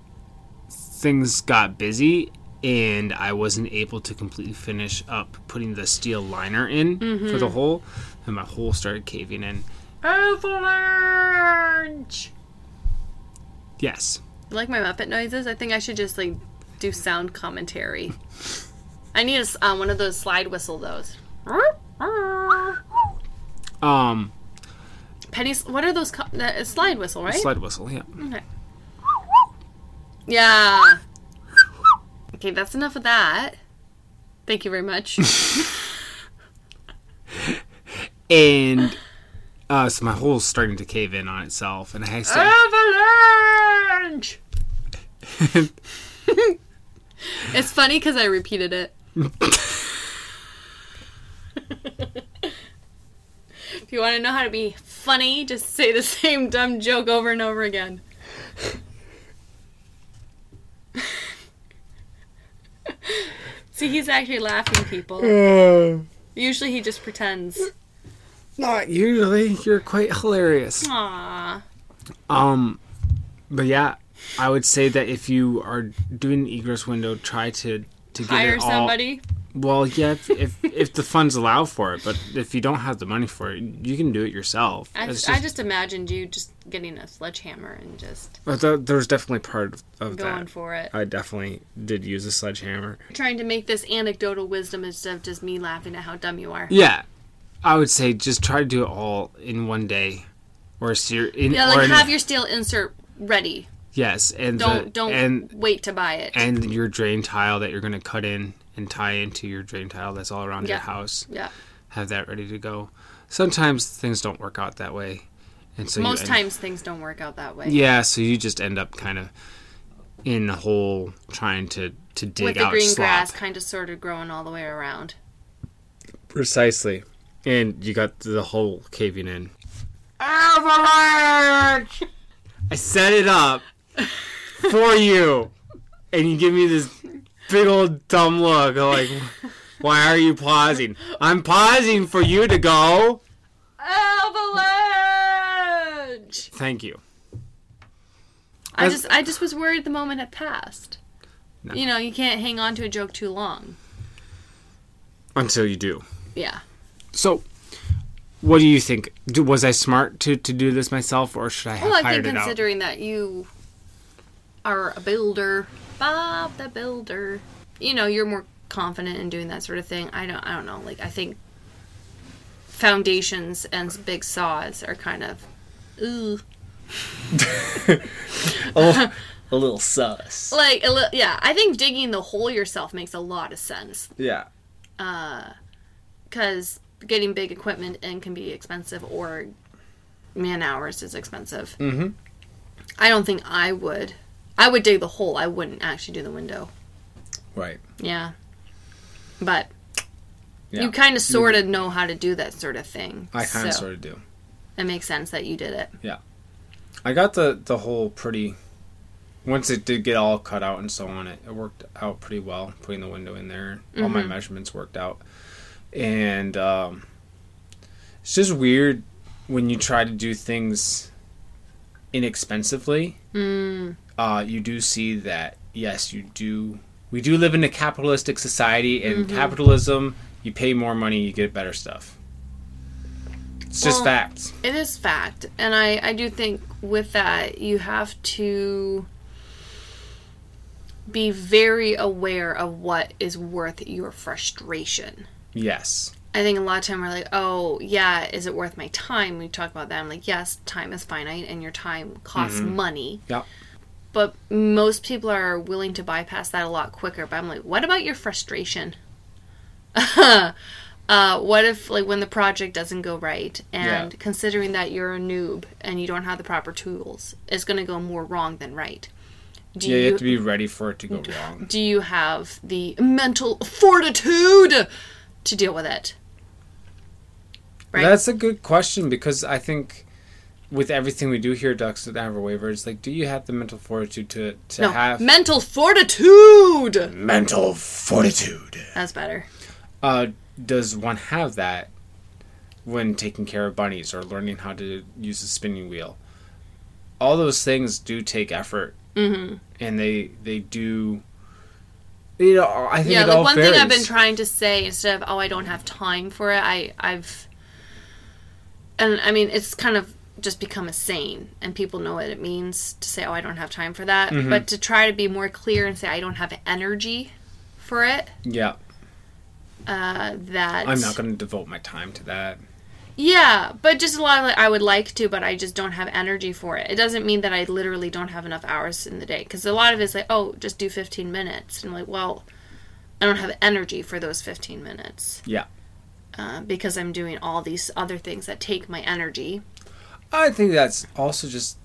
things got busy. And I wasn't able to completely finish up putting the steel liner in for the hole. And my hole started caving in. Avalanche! Yes. You like my Muppet noises? I think I should just, like, do sound commentary. I need one of those slide whistle those. Penny, what are those? Slide whistle, right? Slide whistle, yeah. Okay. Yeah. Okay, that's enough of that. Thank you very much. And so my hole's starting to cave in on itself, and I said, "Avalanche!" It's funny because I repeated it. If you want to know how to be funny, just say the same dumb joke over and over again. See, he's actually laughing, people. Usually he just pretends. Not usually. You're quite hilarious. Aww. But yeah, I would say that if you are doing an egress window, try to get it all... Hire somebody? Well, yeah, if the funds allow for it. But if you don't have the money for it, you can do it yourself. I just imagined you just getting a sledgehammer and just... There's definitely part of that. Going for it. I definitely did use a sledgehammer. Trying to make this anecdotal wisdom instead of just me laughing at how dumb you are. Yeah. I would say just try to do it all in one day. Your steel insert ready. Yes, and don't wait to buy it. And your drain tile that you're going to cut in and tie into your drain tile that's all around your house. Yeah, have that ready to go. Sometimes things don't work out that way, and so things don't work out that way. Yeah, so you just end up kind of in a hole trying to dig with the green slop. Grass kind of sort of growing all the way around. Precisely, and you got the hole caving in. Avalanche! I set it up for you, and you give me this big old dumb look. Like, why are you pausing? I'm pausing for you to go. Avalanche! Thank you. I just was worried the moment had passed. No. You know, you can't hang on to a joke too long. Until you do. Yeah. So... What do you think? Was I smart to do this myself, or should I have hired it out? Well, I think considering that you are a builder, Bob the Builder, you know, you're more confident in doing that sort of thing. I don't know. Like, I think foundations and big saws are kind of, ooh. A little sus. Like, yeah. I think digging the hole yourself makes a lot of sense. Yeah. Because... Getting big equipment in can be expensive, or man hours is expensive. Mm-hmm. I don't think I would. I would dig the hole. I wouldn't actually do the window. Right. Yeah. But you kind of sort of know how to do that sort of thing. I kind of sort of do. It makes sense that you did it. Yeah. I got the hole pretty... Once it did get all cut out and so on, it worked out pretty well, putting the window in there. Mm-hmm. All my measurements worked out. And it's just weird when you try to do things inexpensively. Mm. You do see that, yes, you do. We do live in a capitalistic society, and capitalism, you pay more money, you get better stuff. It's just fact. It is fact. And I do think with that, you have to be very aware of what is worth your frustration. Yes. I think a lot of time we're like, oh, yeah, is it worth my time? We talk about that. I'm like, yes, time is finite and your time costs money. Yep. But most people are willing to bypass that a lot quicker. But I'm like, what about your frustration? What if, like, when the project doesn't go right and considering that you're a noob and you don't have the proper tools, it's going to go more wrong than right. You have to be ready for it to go wrong. Do you have the mental fortitude to deal with it? Right? That's a good question, because I think with everything we do here at Ducks Never Waver, it's like, do you have the mental fortitude to have... mental fortitude! Mental fortitude. That's better. Does one have that when taking care of bunnies or learning how to use a spinning wheel? All those things do take effort. Mm-hmm. And they do... You know, I think it all one varies. Thing I've been trying to say instead of, oh, I don't have time for it, I mean, it's kind of just become a saying, and people know what it means to say, oh, I don't have time for that. Mm-hmm. But to try to be more clear and say, I don't have energy for it. Yeah. That... I'm not going to devote my time to that. Yeah, but just a lot of, like, I would like to, but I just don't have energy for it. It doesn't mean that I literally don't have enough hours in the day. Because a lot of it's like, oh, just do 15 minutes. And I'm like, well, I don't have energy for those 15 minutes. Yeah. Because I'm doing all these other things that take my energy. I think that's also just...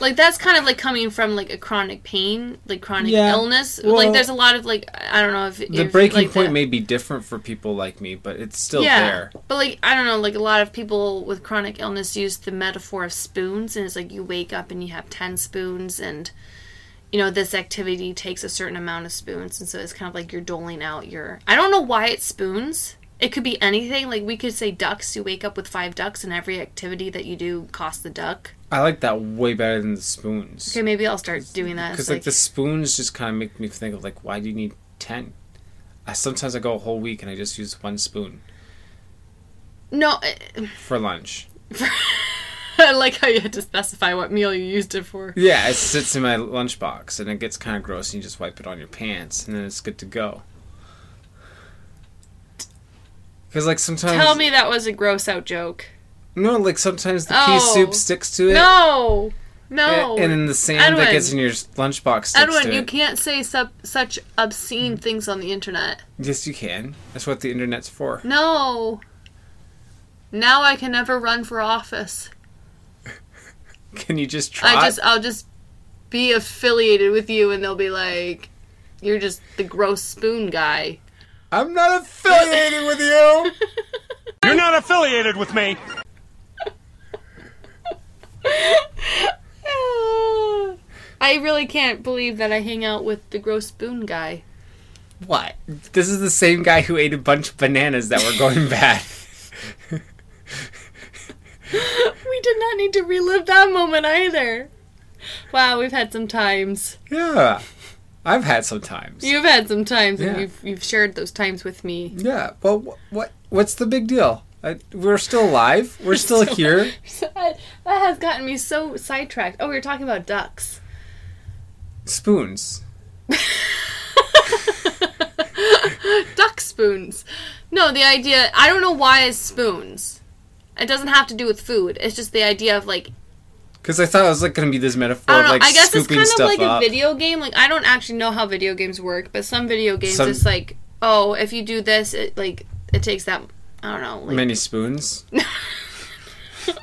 Like, that's kind of, like, coming from, like, a chronic pain, like, chronic illness. Well, like, there's a lot of, like, I don't know if... The breaking like point may be different for people like me, but it's still there. But, like, I don't know, like, a lot of people with chronic illness use the metaphor of spoons, and it's like you wake up and you have 10 spoons, and you know, this activity takes a certain amount of spoons, and so it's kind of like you're doling out your... I don't know why it's spoons. It could be anything. Like, we could say ducks. You wake up with 5 ducks, and every activity that you do costs the duck. I like that way better than the spoons. Okay, maybe I'll start doing that. Because, like, the spoons just kind of make me think of, like, why do you need 10? Sometimes I go a whole week, and I just use 1 spoon. No. For lunch. I like how you had to specify what meal you used it for. Yeah, it sits in my lunchbox, and it gets kind of gross, and you just wipe it on your pants, and then it's good to go. Because, like, sometimes... Tell me that was a gross-out joke. No, like, sometimes the pea soup sticks to it. No! No! And then the sand that gets in your lunchbox sticks to it. You can't say such obscene things on the internet. Yes, you can. That's what the internet's for. No! Now I can never run for office. Can you just try? I'll just be affiliated with you, and they'll be like, you're just the gross spoon guy. I'm not affiliated with you! You're not affiliated with me! I really can't believe that I hang out with the gross spoon guy. What? This is the same guy who ate a bunch of bananas that were going bad. We did not need to relive that moment either. Wow, we've had some times. Yeah. I've had some times. You've had some times, and you've shared those times with me. Yeah. Well, what's the big deal? We're still alive. We're still here. That has gotten me so sidetracked. Oh, we were talking about ducks. Spoons. Duck spoons. No, the idea... I don't know why it's spoons. It doesn't have to do with food. It's just the idea of, like... Because I thought it was, like, going to be this metaphor of, like, scooping stuff up. I guess it's kind of like a video game. Like, I don't actually know how video games work, but some video games, it's like, oh, if you do this, it, like, it takes that, I don't know. Like, many spoons? No. No,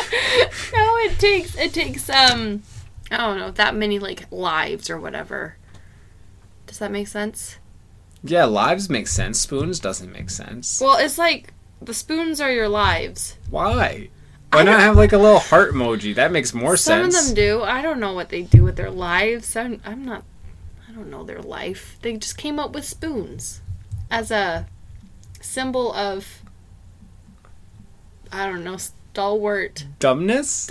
it takes, I don't know, that many, like, lives or whatever. Does that make sense? Yeah, lives make sense. Spoons doesn't make sense. Well, it's like, the spoons are your lives. Why? Why not have, like, a little heart emoji? That makes more sense. Some of them do. I don't know what they do with their lives. I don't know their life. They just came up with spoons as a symbol of, I don't know, stalwart... Dumbness?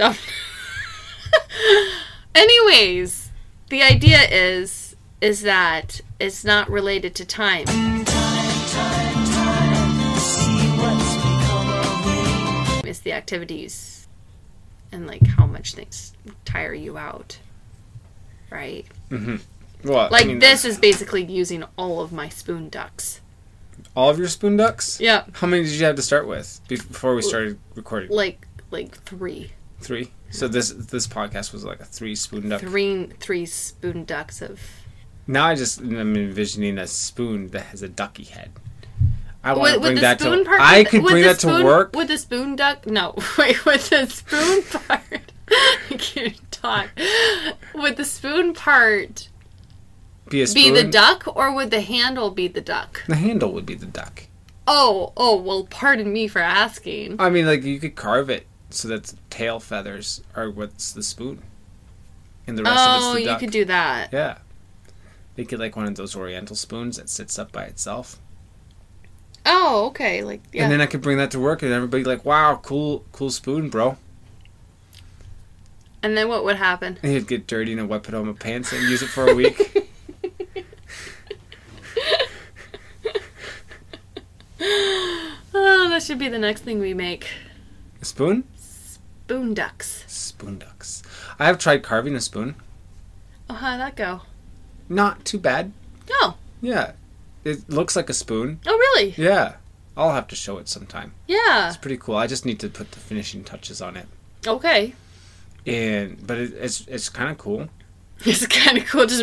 Anyways, the idea is that it's not related to time. It's the activities and, like, how much things tire you out, right? Mm-hmm. Well, like, I mean, this is basically using all of my spoon ducks. All of your spoon ducks? Yeah. How many did you have to start with before we started recording? Like 3. 3? So this podcast was like a 3 spoon duck. Three spoon ducks of... Now I'm envisioning a spoon that has a ducky head. I want to bring that to... I could bring that to work. With the spoon duck... No, wait. With the spoon part... I can't talk. Would the spoon part... Be a spoon? Be the duck, or would the handle be the duck? The handle would be the duck. Oh, well, pardon me for asking. I mean, like, you could carve it so that the tail feathers are what's the spoon. And the rest of it's the duck. Oh, you could do that. Yeah. They could, like, one of those oriental spoons that sits up by itself. Oh, okay. Like, yeah. And then I could bring that to work, and everybody like, wow, cool spoon, bro. And then what would happen? And he'd get dirty and I'd wipe it on my pants and use it for a week. Oh, that should be the next thing we make. A spoon? Spoon ducks. Spoon ducks. I have tried carving a spoon. Oh, how'd that go? Not too bad. Oh. Yeah. It looks like a spoon. Oh, really? Yeah. I'll have to show it sometime. Yeah. It's pretty cool. I just need to put the finishing touches on it. Okay. But it's kind of cool. It's kind of cool. Just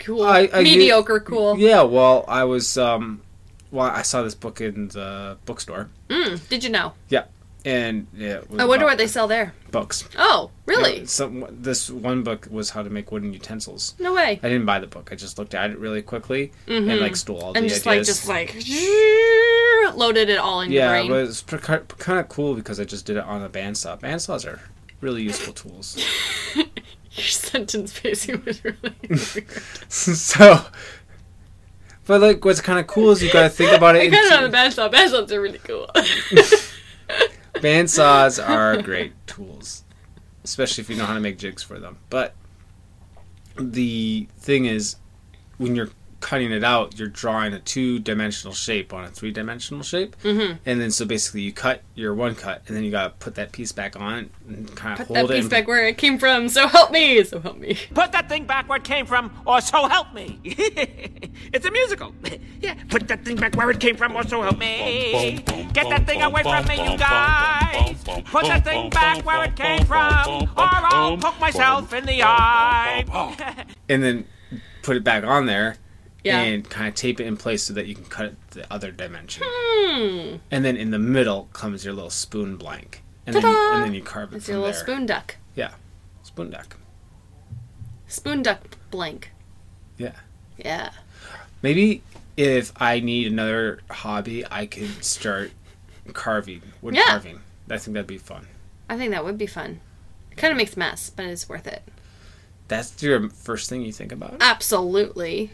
cool. Mediocre cool. Yeah, well, I was... I saw this book in the bookstore. Did you know? Yeah. And I wonder what they sell there. Books. Oh, really? Yeah, this one book was how to make wooden utensils. No way. I didn't buy the book. I just looked at it really quickly and, like, stole all the ideas. And just loaded it all in your brain. Yeah, but it's kind of cool because I just did it on a bandsaw. Bandsaws are really useful tools. Your sentence pacing was really weird. So, but like, what's kind of cool is you gotta think about it. I got it on the bandsaw. Bandsaws are really cool. Bandsaws are great tools, especially if you know how to make jigs for them. But the thing is, when you're cutting it out, you're drawing a two-dimensional shape on a three-dimensional shape. Mm-hmm. And then so basically you cut your one cut, and then you got to put that piece back on and kind of hold it. Put that piece back where it came from, so help me, so help me. Put that thing back where it came from, or so help me. It's a musical. Yeah, put that thing back where it came from, or so help me. Get that thing away from me, you guys. Put that thing back where it came from, or I'll poke myself in the eye. And then put it back on there. Yeah. And kind of tape it in place so that you can cut it the other dimension. And then in the middle comes your little spoon blank. And then you carve it That's from there. It's your little spoon duck. Yeah. Spoon duck. Spoon duck blank. Yeah. Yeah. Maybe if I need another hobby, I could start carving. Wood carving. I think that'd be fun. I think that would be fun. It kind of makes a mess, but it's worth it. That's your first thing you think about? Absolutely.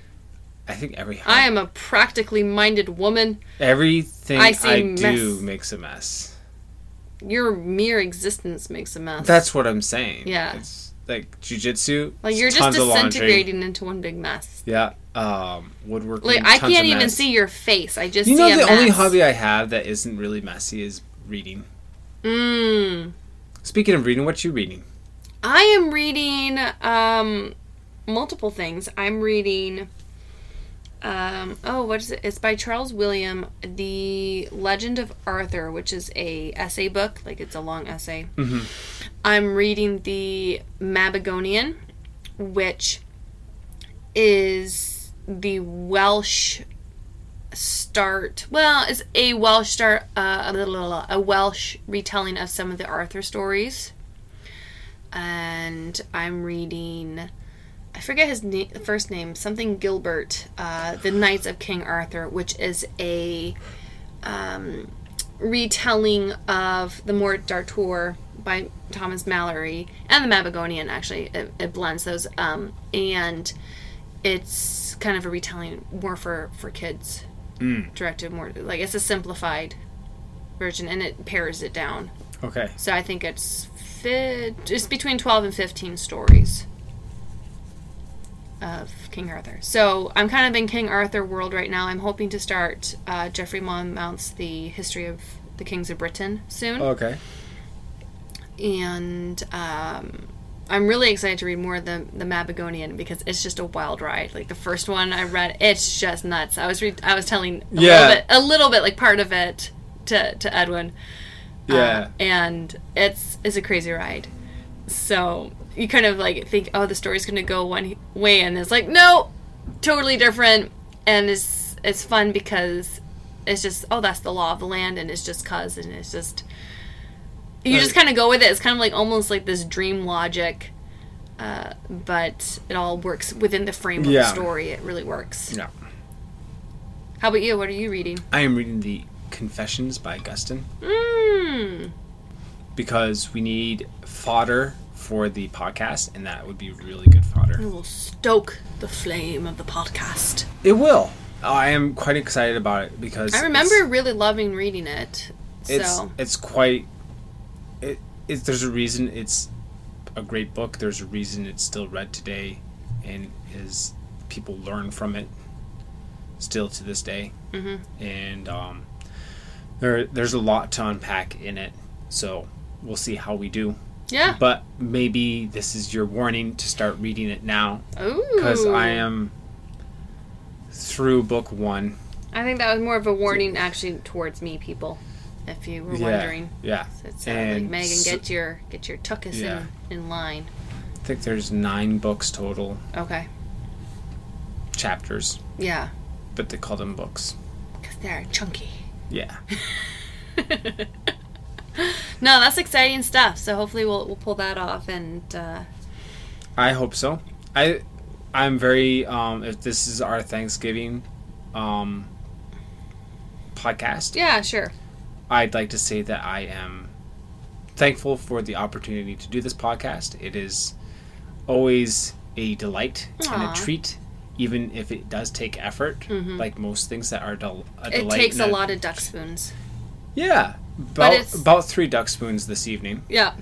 I think every hobby. I am a practically minded woman. Everything I do makes a mess. Your mere existence makes a mess. That's what I'm saying. Yeah. It's like jujitsu. Like you're just disintegrating into one big mess. Yeah. Woodworking. Like I can't even see your face. I just see a mess. You know the only hobby I have that isn't really messy is reading. Speaking of reading, what you reading? I am reading multiple things. I'm reading what is it? It's by Charles William, The Legend of Arthur, which is a essay book. Like, it's a long essay. Mm-hmm. I'm reading The Mabinogion, which is the Welsh start. Well, it's a Welsh start, a Welsh retelling of some of the Arthur stories. And I'm reading... I forget his first name, something Gilbert, The Knights of King Arthur, which is a retelling of the Morte d'Arthur by Thomas Mallory, and The Mabinogion, actually. It blends those. And it's kind of a retelling more for kids, directed more. Like, it's a simplified version, and it pares it down. Okay. So I think it's between 12 and 15 stories of King Arthur. So I'm kind of in King Arthur world right now. I'm hoping to start Geoffrey Monmouth's The History of the Kings of Britain soon. Okay. And I'm really excited to read more of the Mabinogion because it's just a wild ride. Like the first one I read, it's just nuts. I was telling a little bit like part of it to Edwin. Yeah. And it's a crazy ride. So you kind of like think, oh, the story's going to go one way, and it's like, no, totally different. And it's fun because it's just, oh, that's the law of the land, and it's just cause, and it's just you just kind of go with it. It's kind of like almost like this dream logic, but it all works within the frame of the story. It really works. Yeah. How about you? What are you reading? I am reading The Confessions by Augustine. Because we need fodder for the podcast, and that would be really good fodder. It will stoke the flame of the podcast. It will. I am quite excited about it because I remember really loving reading it. There's a reason it's a great book. There's a reason it's still read today, and is people learn from it still to this day. Mm-hmm. And there's a lot to unpack in it, so we'll see how we do. Yeah. But maybe this is your warning to start reading it now. Ooh. Because I am through book one. I think that was more of a warning, actually, towards me, people, if you were wondering. Yeah. So it's like, Megan, get your tuchus in line. I think there's 9 books total. Okay. Chapters. Yeah. But they call them books. Because they're chunky. Yeah. No, that's exciting stuff. So hopefully we'll pull that off, and I hope so. I'm very if this is our Thanksgiving podcast. Yeah, sure. I'd like to say that I am thankful for the opportunity to do this podcast. It is always a delight and a treat, even if it does take effort, like most things that are a delight. It takes a lot of duck spoons. Yeah. About 3 duck spoons this evening. Yeah.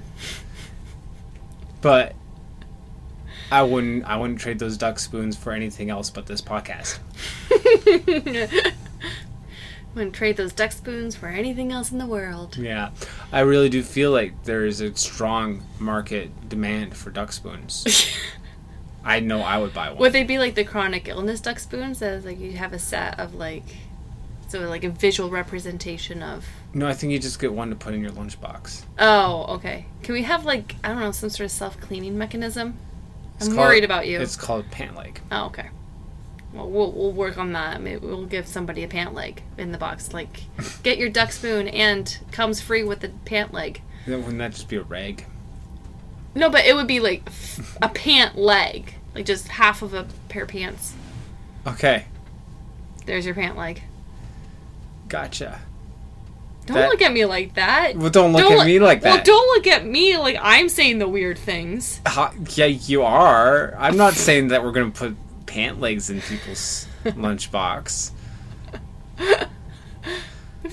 But I wouldn't trade those duck spoons for anything else but this podcast. Wouldn't trade those duck spoons for anything else in the world. Yeah. I really do feel like there is a strong market demand for duck spoons. I know I would buy one. Would they be like the chronic illness duck spoons? That is like you have a set of like, so like a visual representation of... No, I think you just get one to put in your lunchbox. Oh, okay. Can we have like, I don't know, some sort of self-cleaning mechanism? I'm worried about you. It's called pant leg. Oh, okay. Well, we'll work on that. Maybe we'll give somebody a pant leg in the box. Like, get your duck spoon and comes free with the pant leg. Wouldn't that just be a rag? No, but it would be like a pant leg. Like just half of a pair of pants. Okay. There's your pant leg. Gotcha. Don't look at me like that. Well, don't look at me like that. Well, don't look at me like I'm saying the weird things. Yeah, you are. I'm not saying that we're going to put pant legs in people's lunchbox. That'd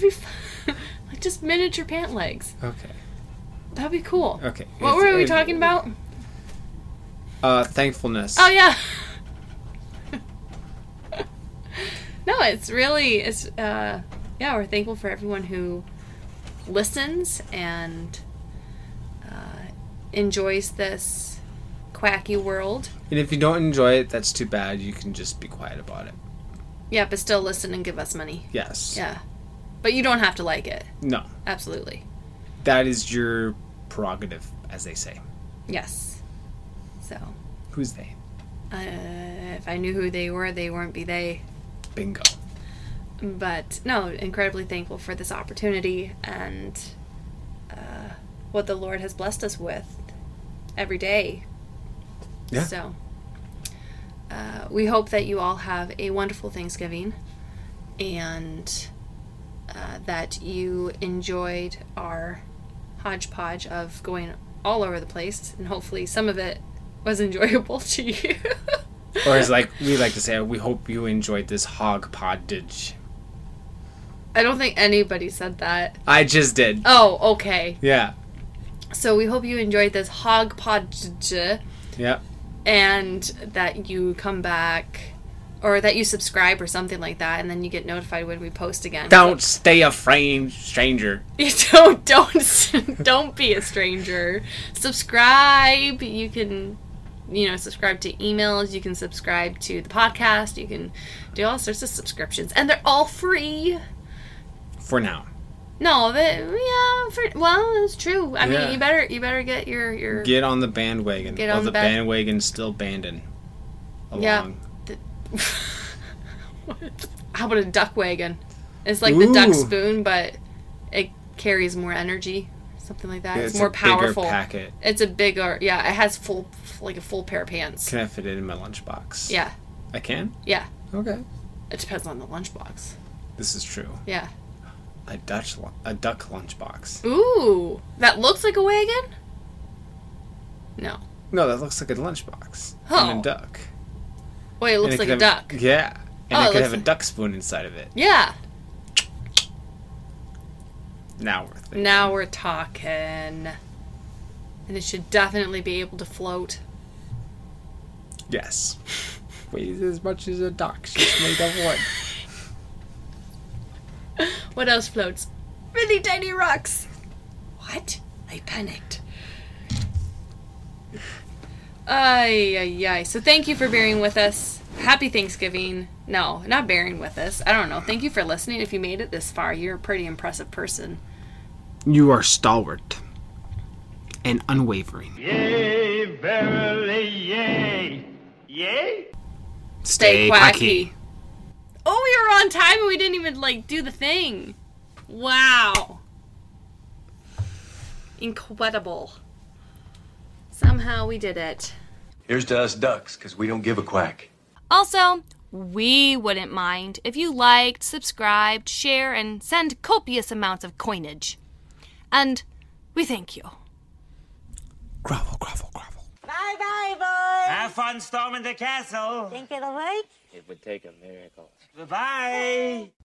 be fun. Like just miniature pant legs. Okay. That'd be cool. Okay. What were we talking about? Thankfulness. Oh, yeah. No, we're thankful for everyone who listens and enjoys this quacky world. And if you don't enjoy it, that's too bad. You can just be quiet about it. Yeah, but still listen and give us money. Yes. Yeah. But you don't have to like it. No. Absolutely. That is your prerogative, as they say. Yes. So. Who's they? If I knew who they were, they weren't be they. Bingo. But, no, incredibly thankful for this opportunity and what the Lord has blessed us with every day. Yeah. So, we hope that you all have a wonderful Thanksgiving and that you enjoyed our hodgepodge of going all over the place, and hopefully some of it was enjoyable to you. Or as like we like to say, we hope you enjoyed this hodgepodge. I don't think anybody said that. I just did. Oh, okay. Yeah. So we hope you enjoyed this hodgepodge. Yeah. And that you come back, or that you subscribe or something like that, and then you get notified when we post again. Don't stay a stranger. Don't be a stranger. Subscribe. You can... subscribe to emails, you can subscribe to the podcast, you can do all sorts of subscriptions, and they're all free. For now. No, it's true. I mean, you better get your... Get on the bandwagon. Get on the bandwagon still banding along. Yeah. How about a duck wagon? It's like the duck spoon, but it carries more energy. Something like that. Yeah, it's more powerful. Bigger packet. It's a bigger, it has a full pair of pants. Can I fit it in my lunchbox? Yeah. I can? Yeah. Okay. It depends on the lunchbox. This is true. Yeah. A duck lunchbox. Ooh, that looks like a wagon? No, that looks like a lunchbox. Oh. And a duck. Wait, it looks like a duck. Yeah. And it could have a duck spoon inside of it. Yeah. Now we're thinking. Now we're talking. And it should definitely be able to float. Yes. Weighs as much as a duck. She's made of wood. What else floats? Really tiny rocks. What? I panicked. Ay. So thank you for bearing with us. Happy Thanksgiving. No, not bearing with us. I don't know. Thank you for listening. If you made it this far, you're a pretty impressive person. You are stalwart and unwavering. Yay, verily, yay. Yay? Stay quacky. Oh, we were on time and we didn't even, do the thing. Wow. Incredible. Somehow we did it. Here's to us ducks, because we don't give a quack. Also, we wouldn't mind if you liked, subscribed, share, and send copious amounts of coinage. And we thank you. Grovel, grovel, grovel. Bye-bye, boys. Have fun storming the castle. Think it'll work? It would take a miracle. Bye-bye.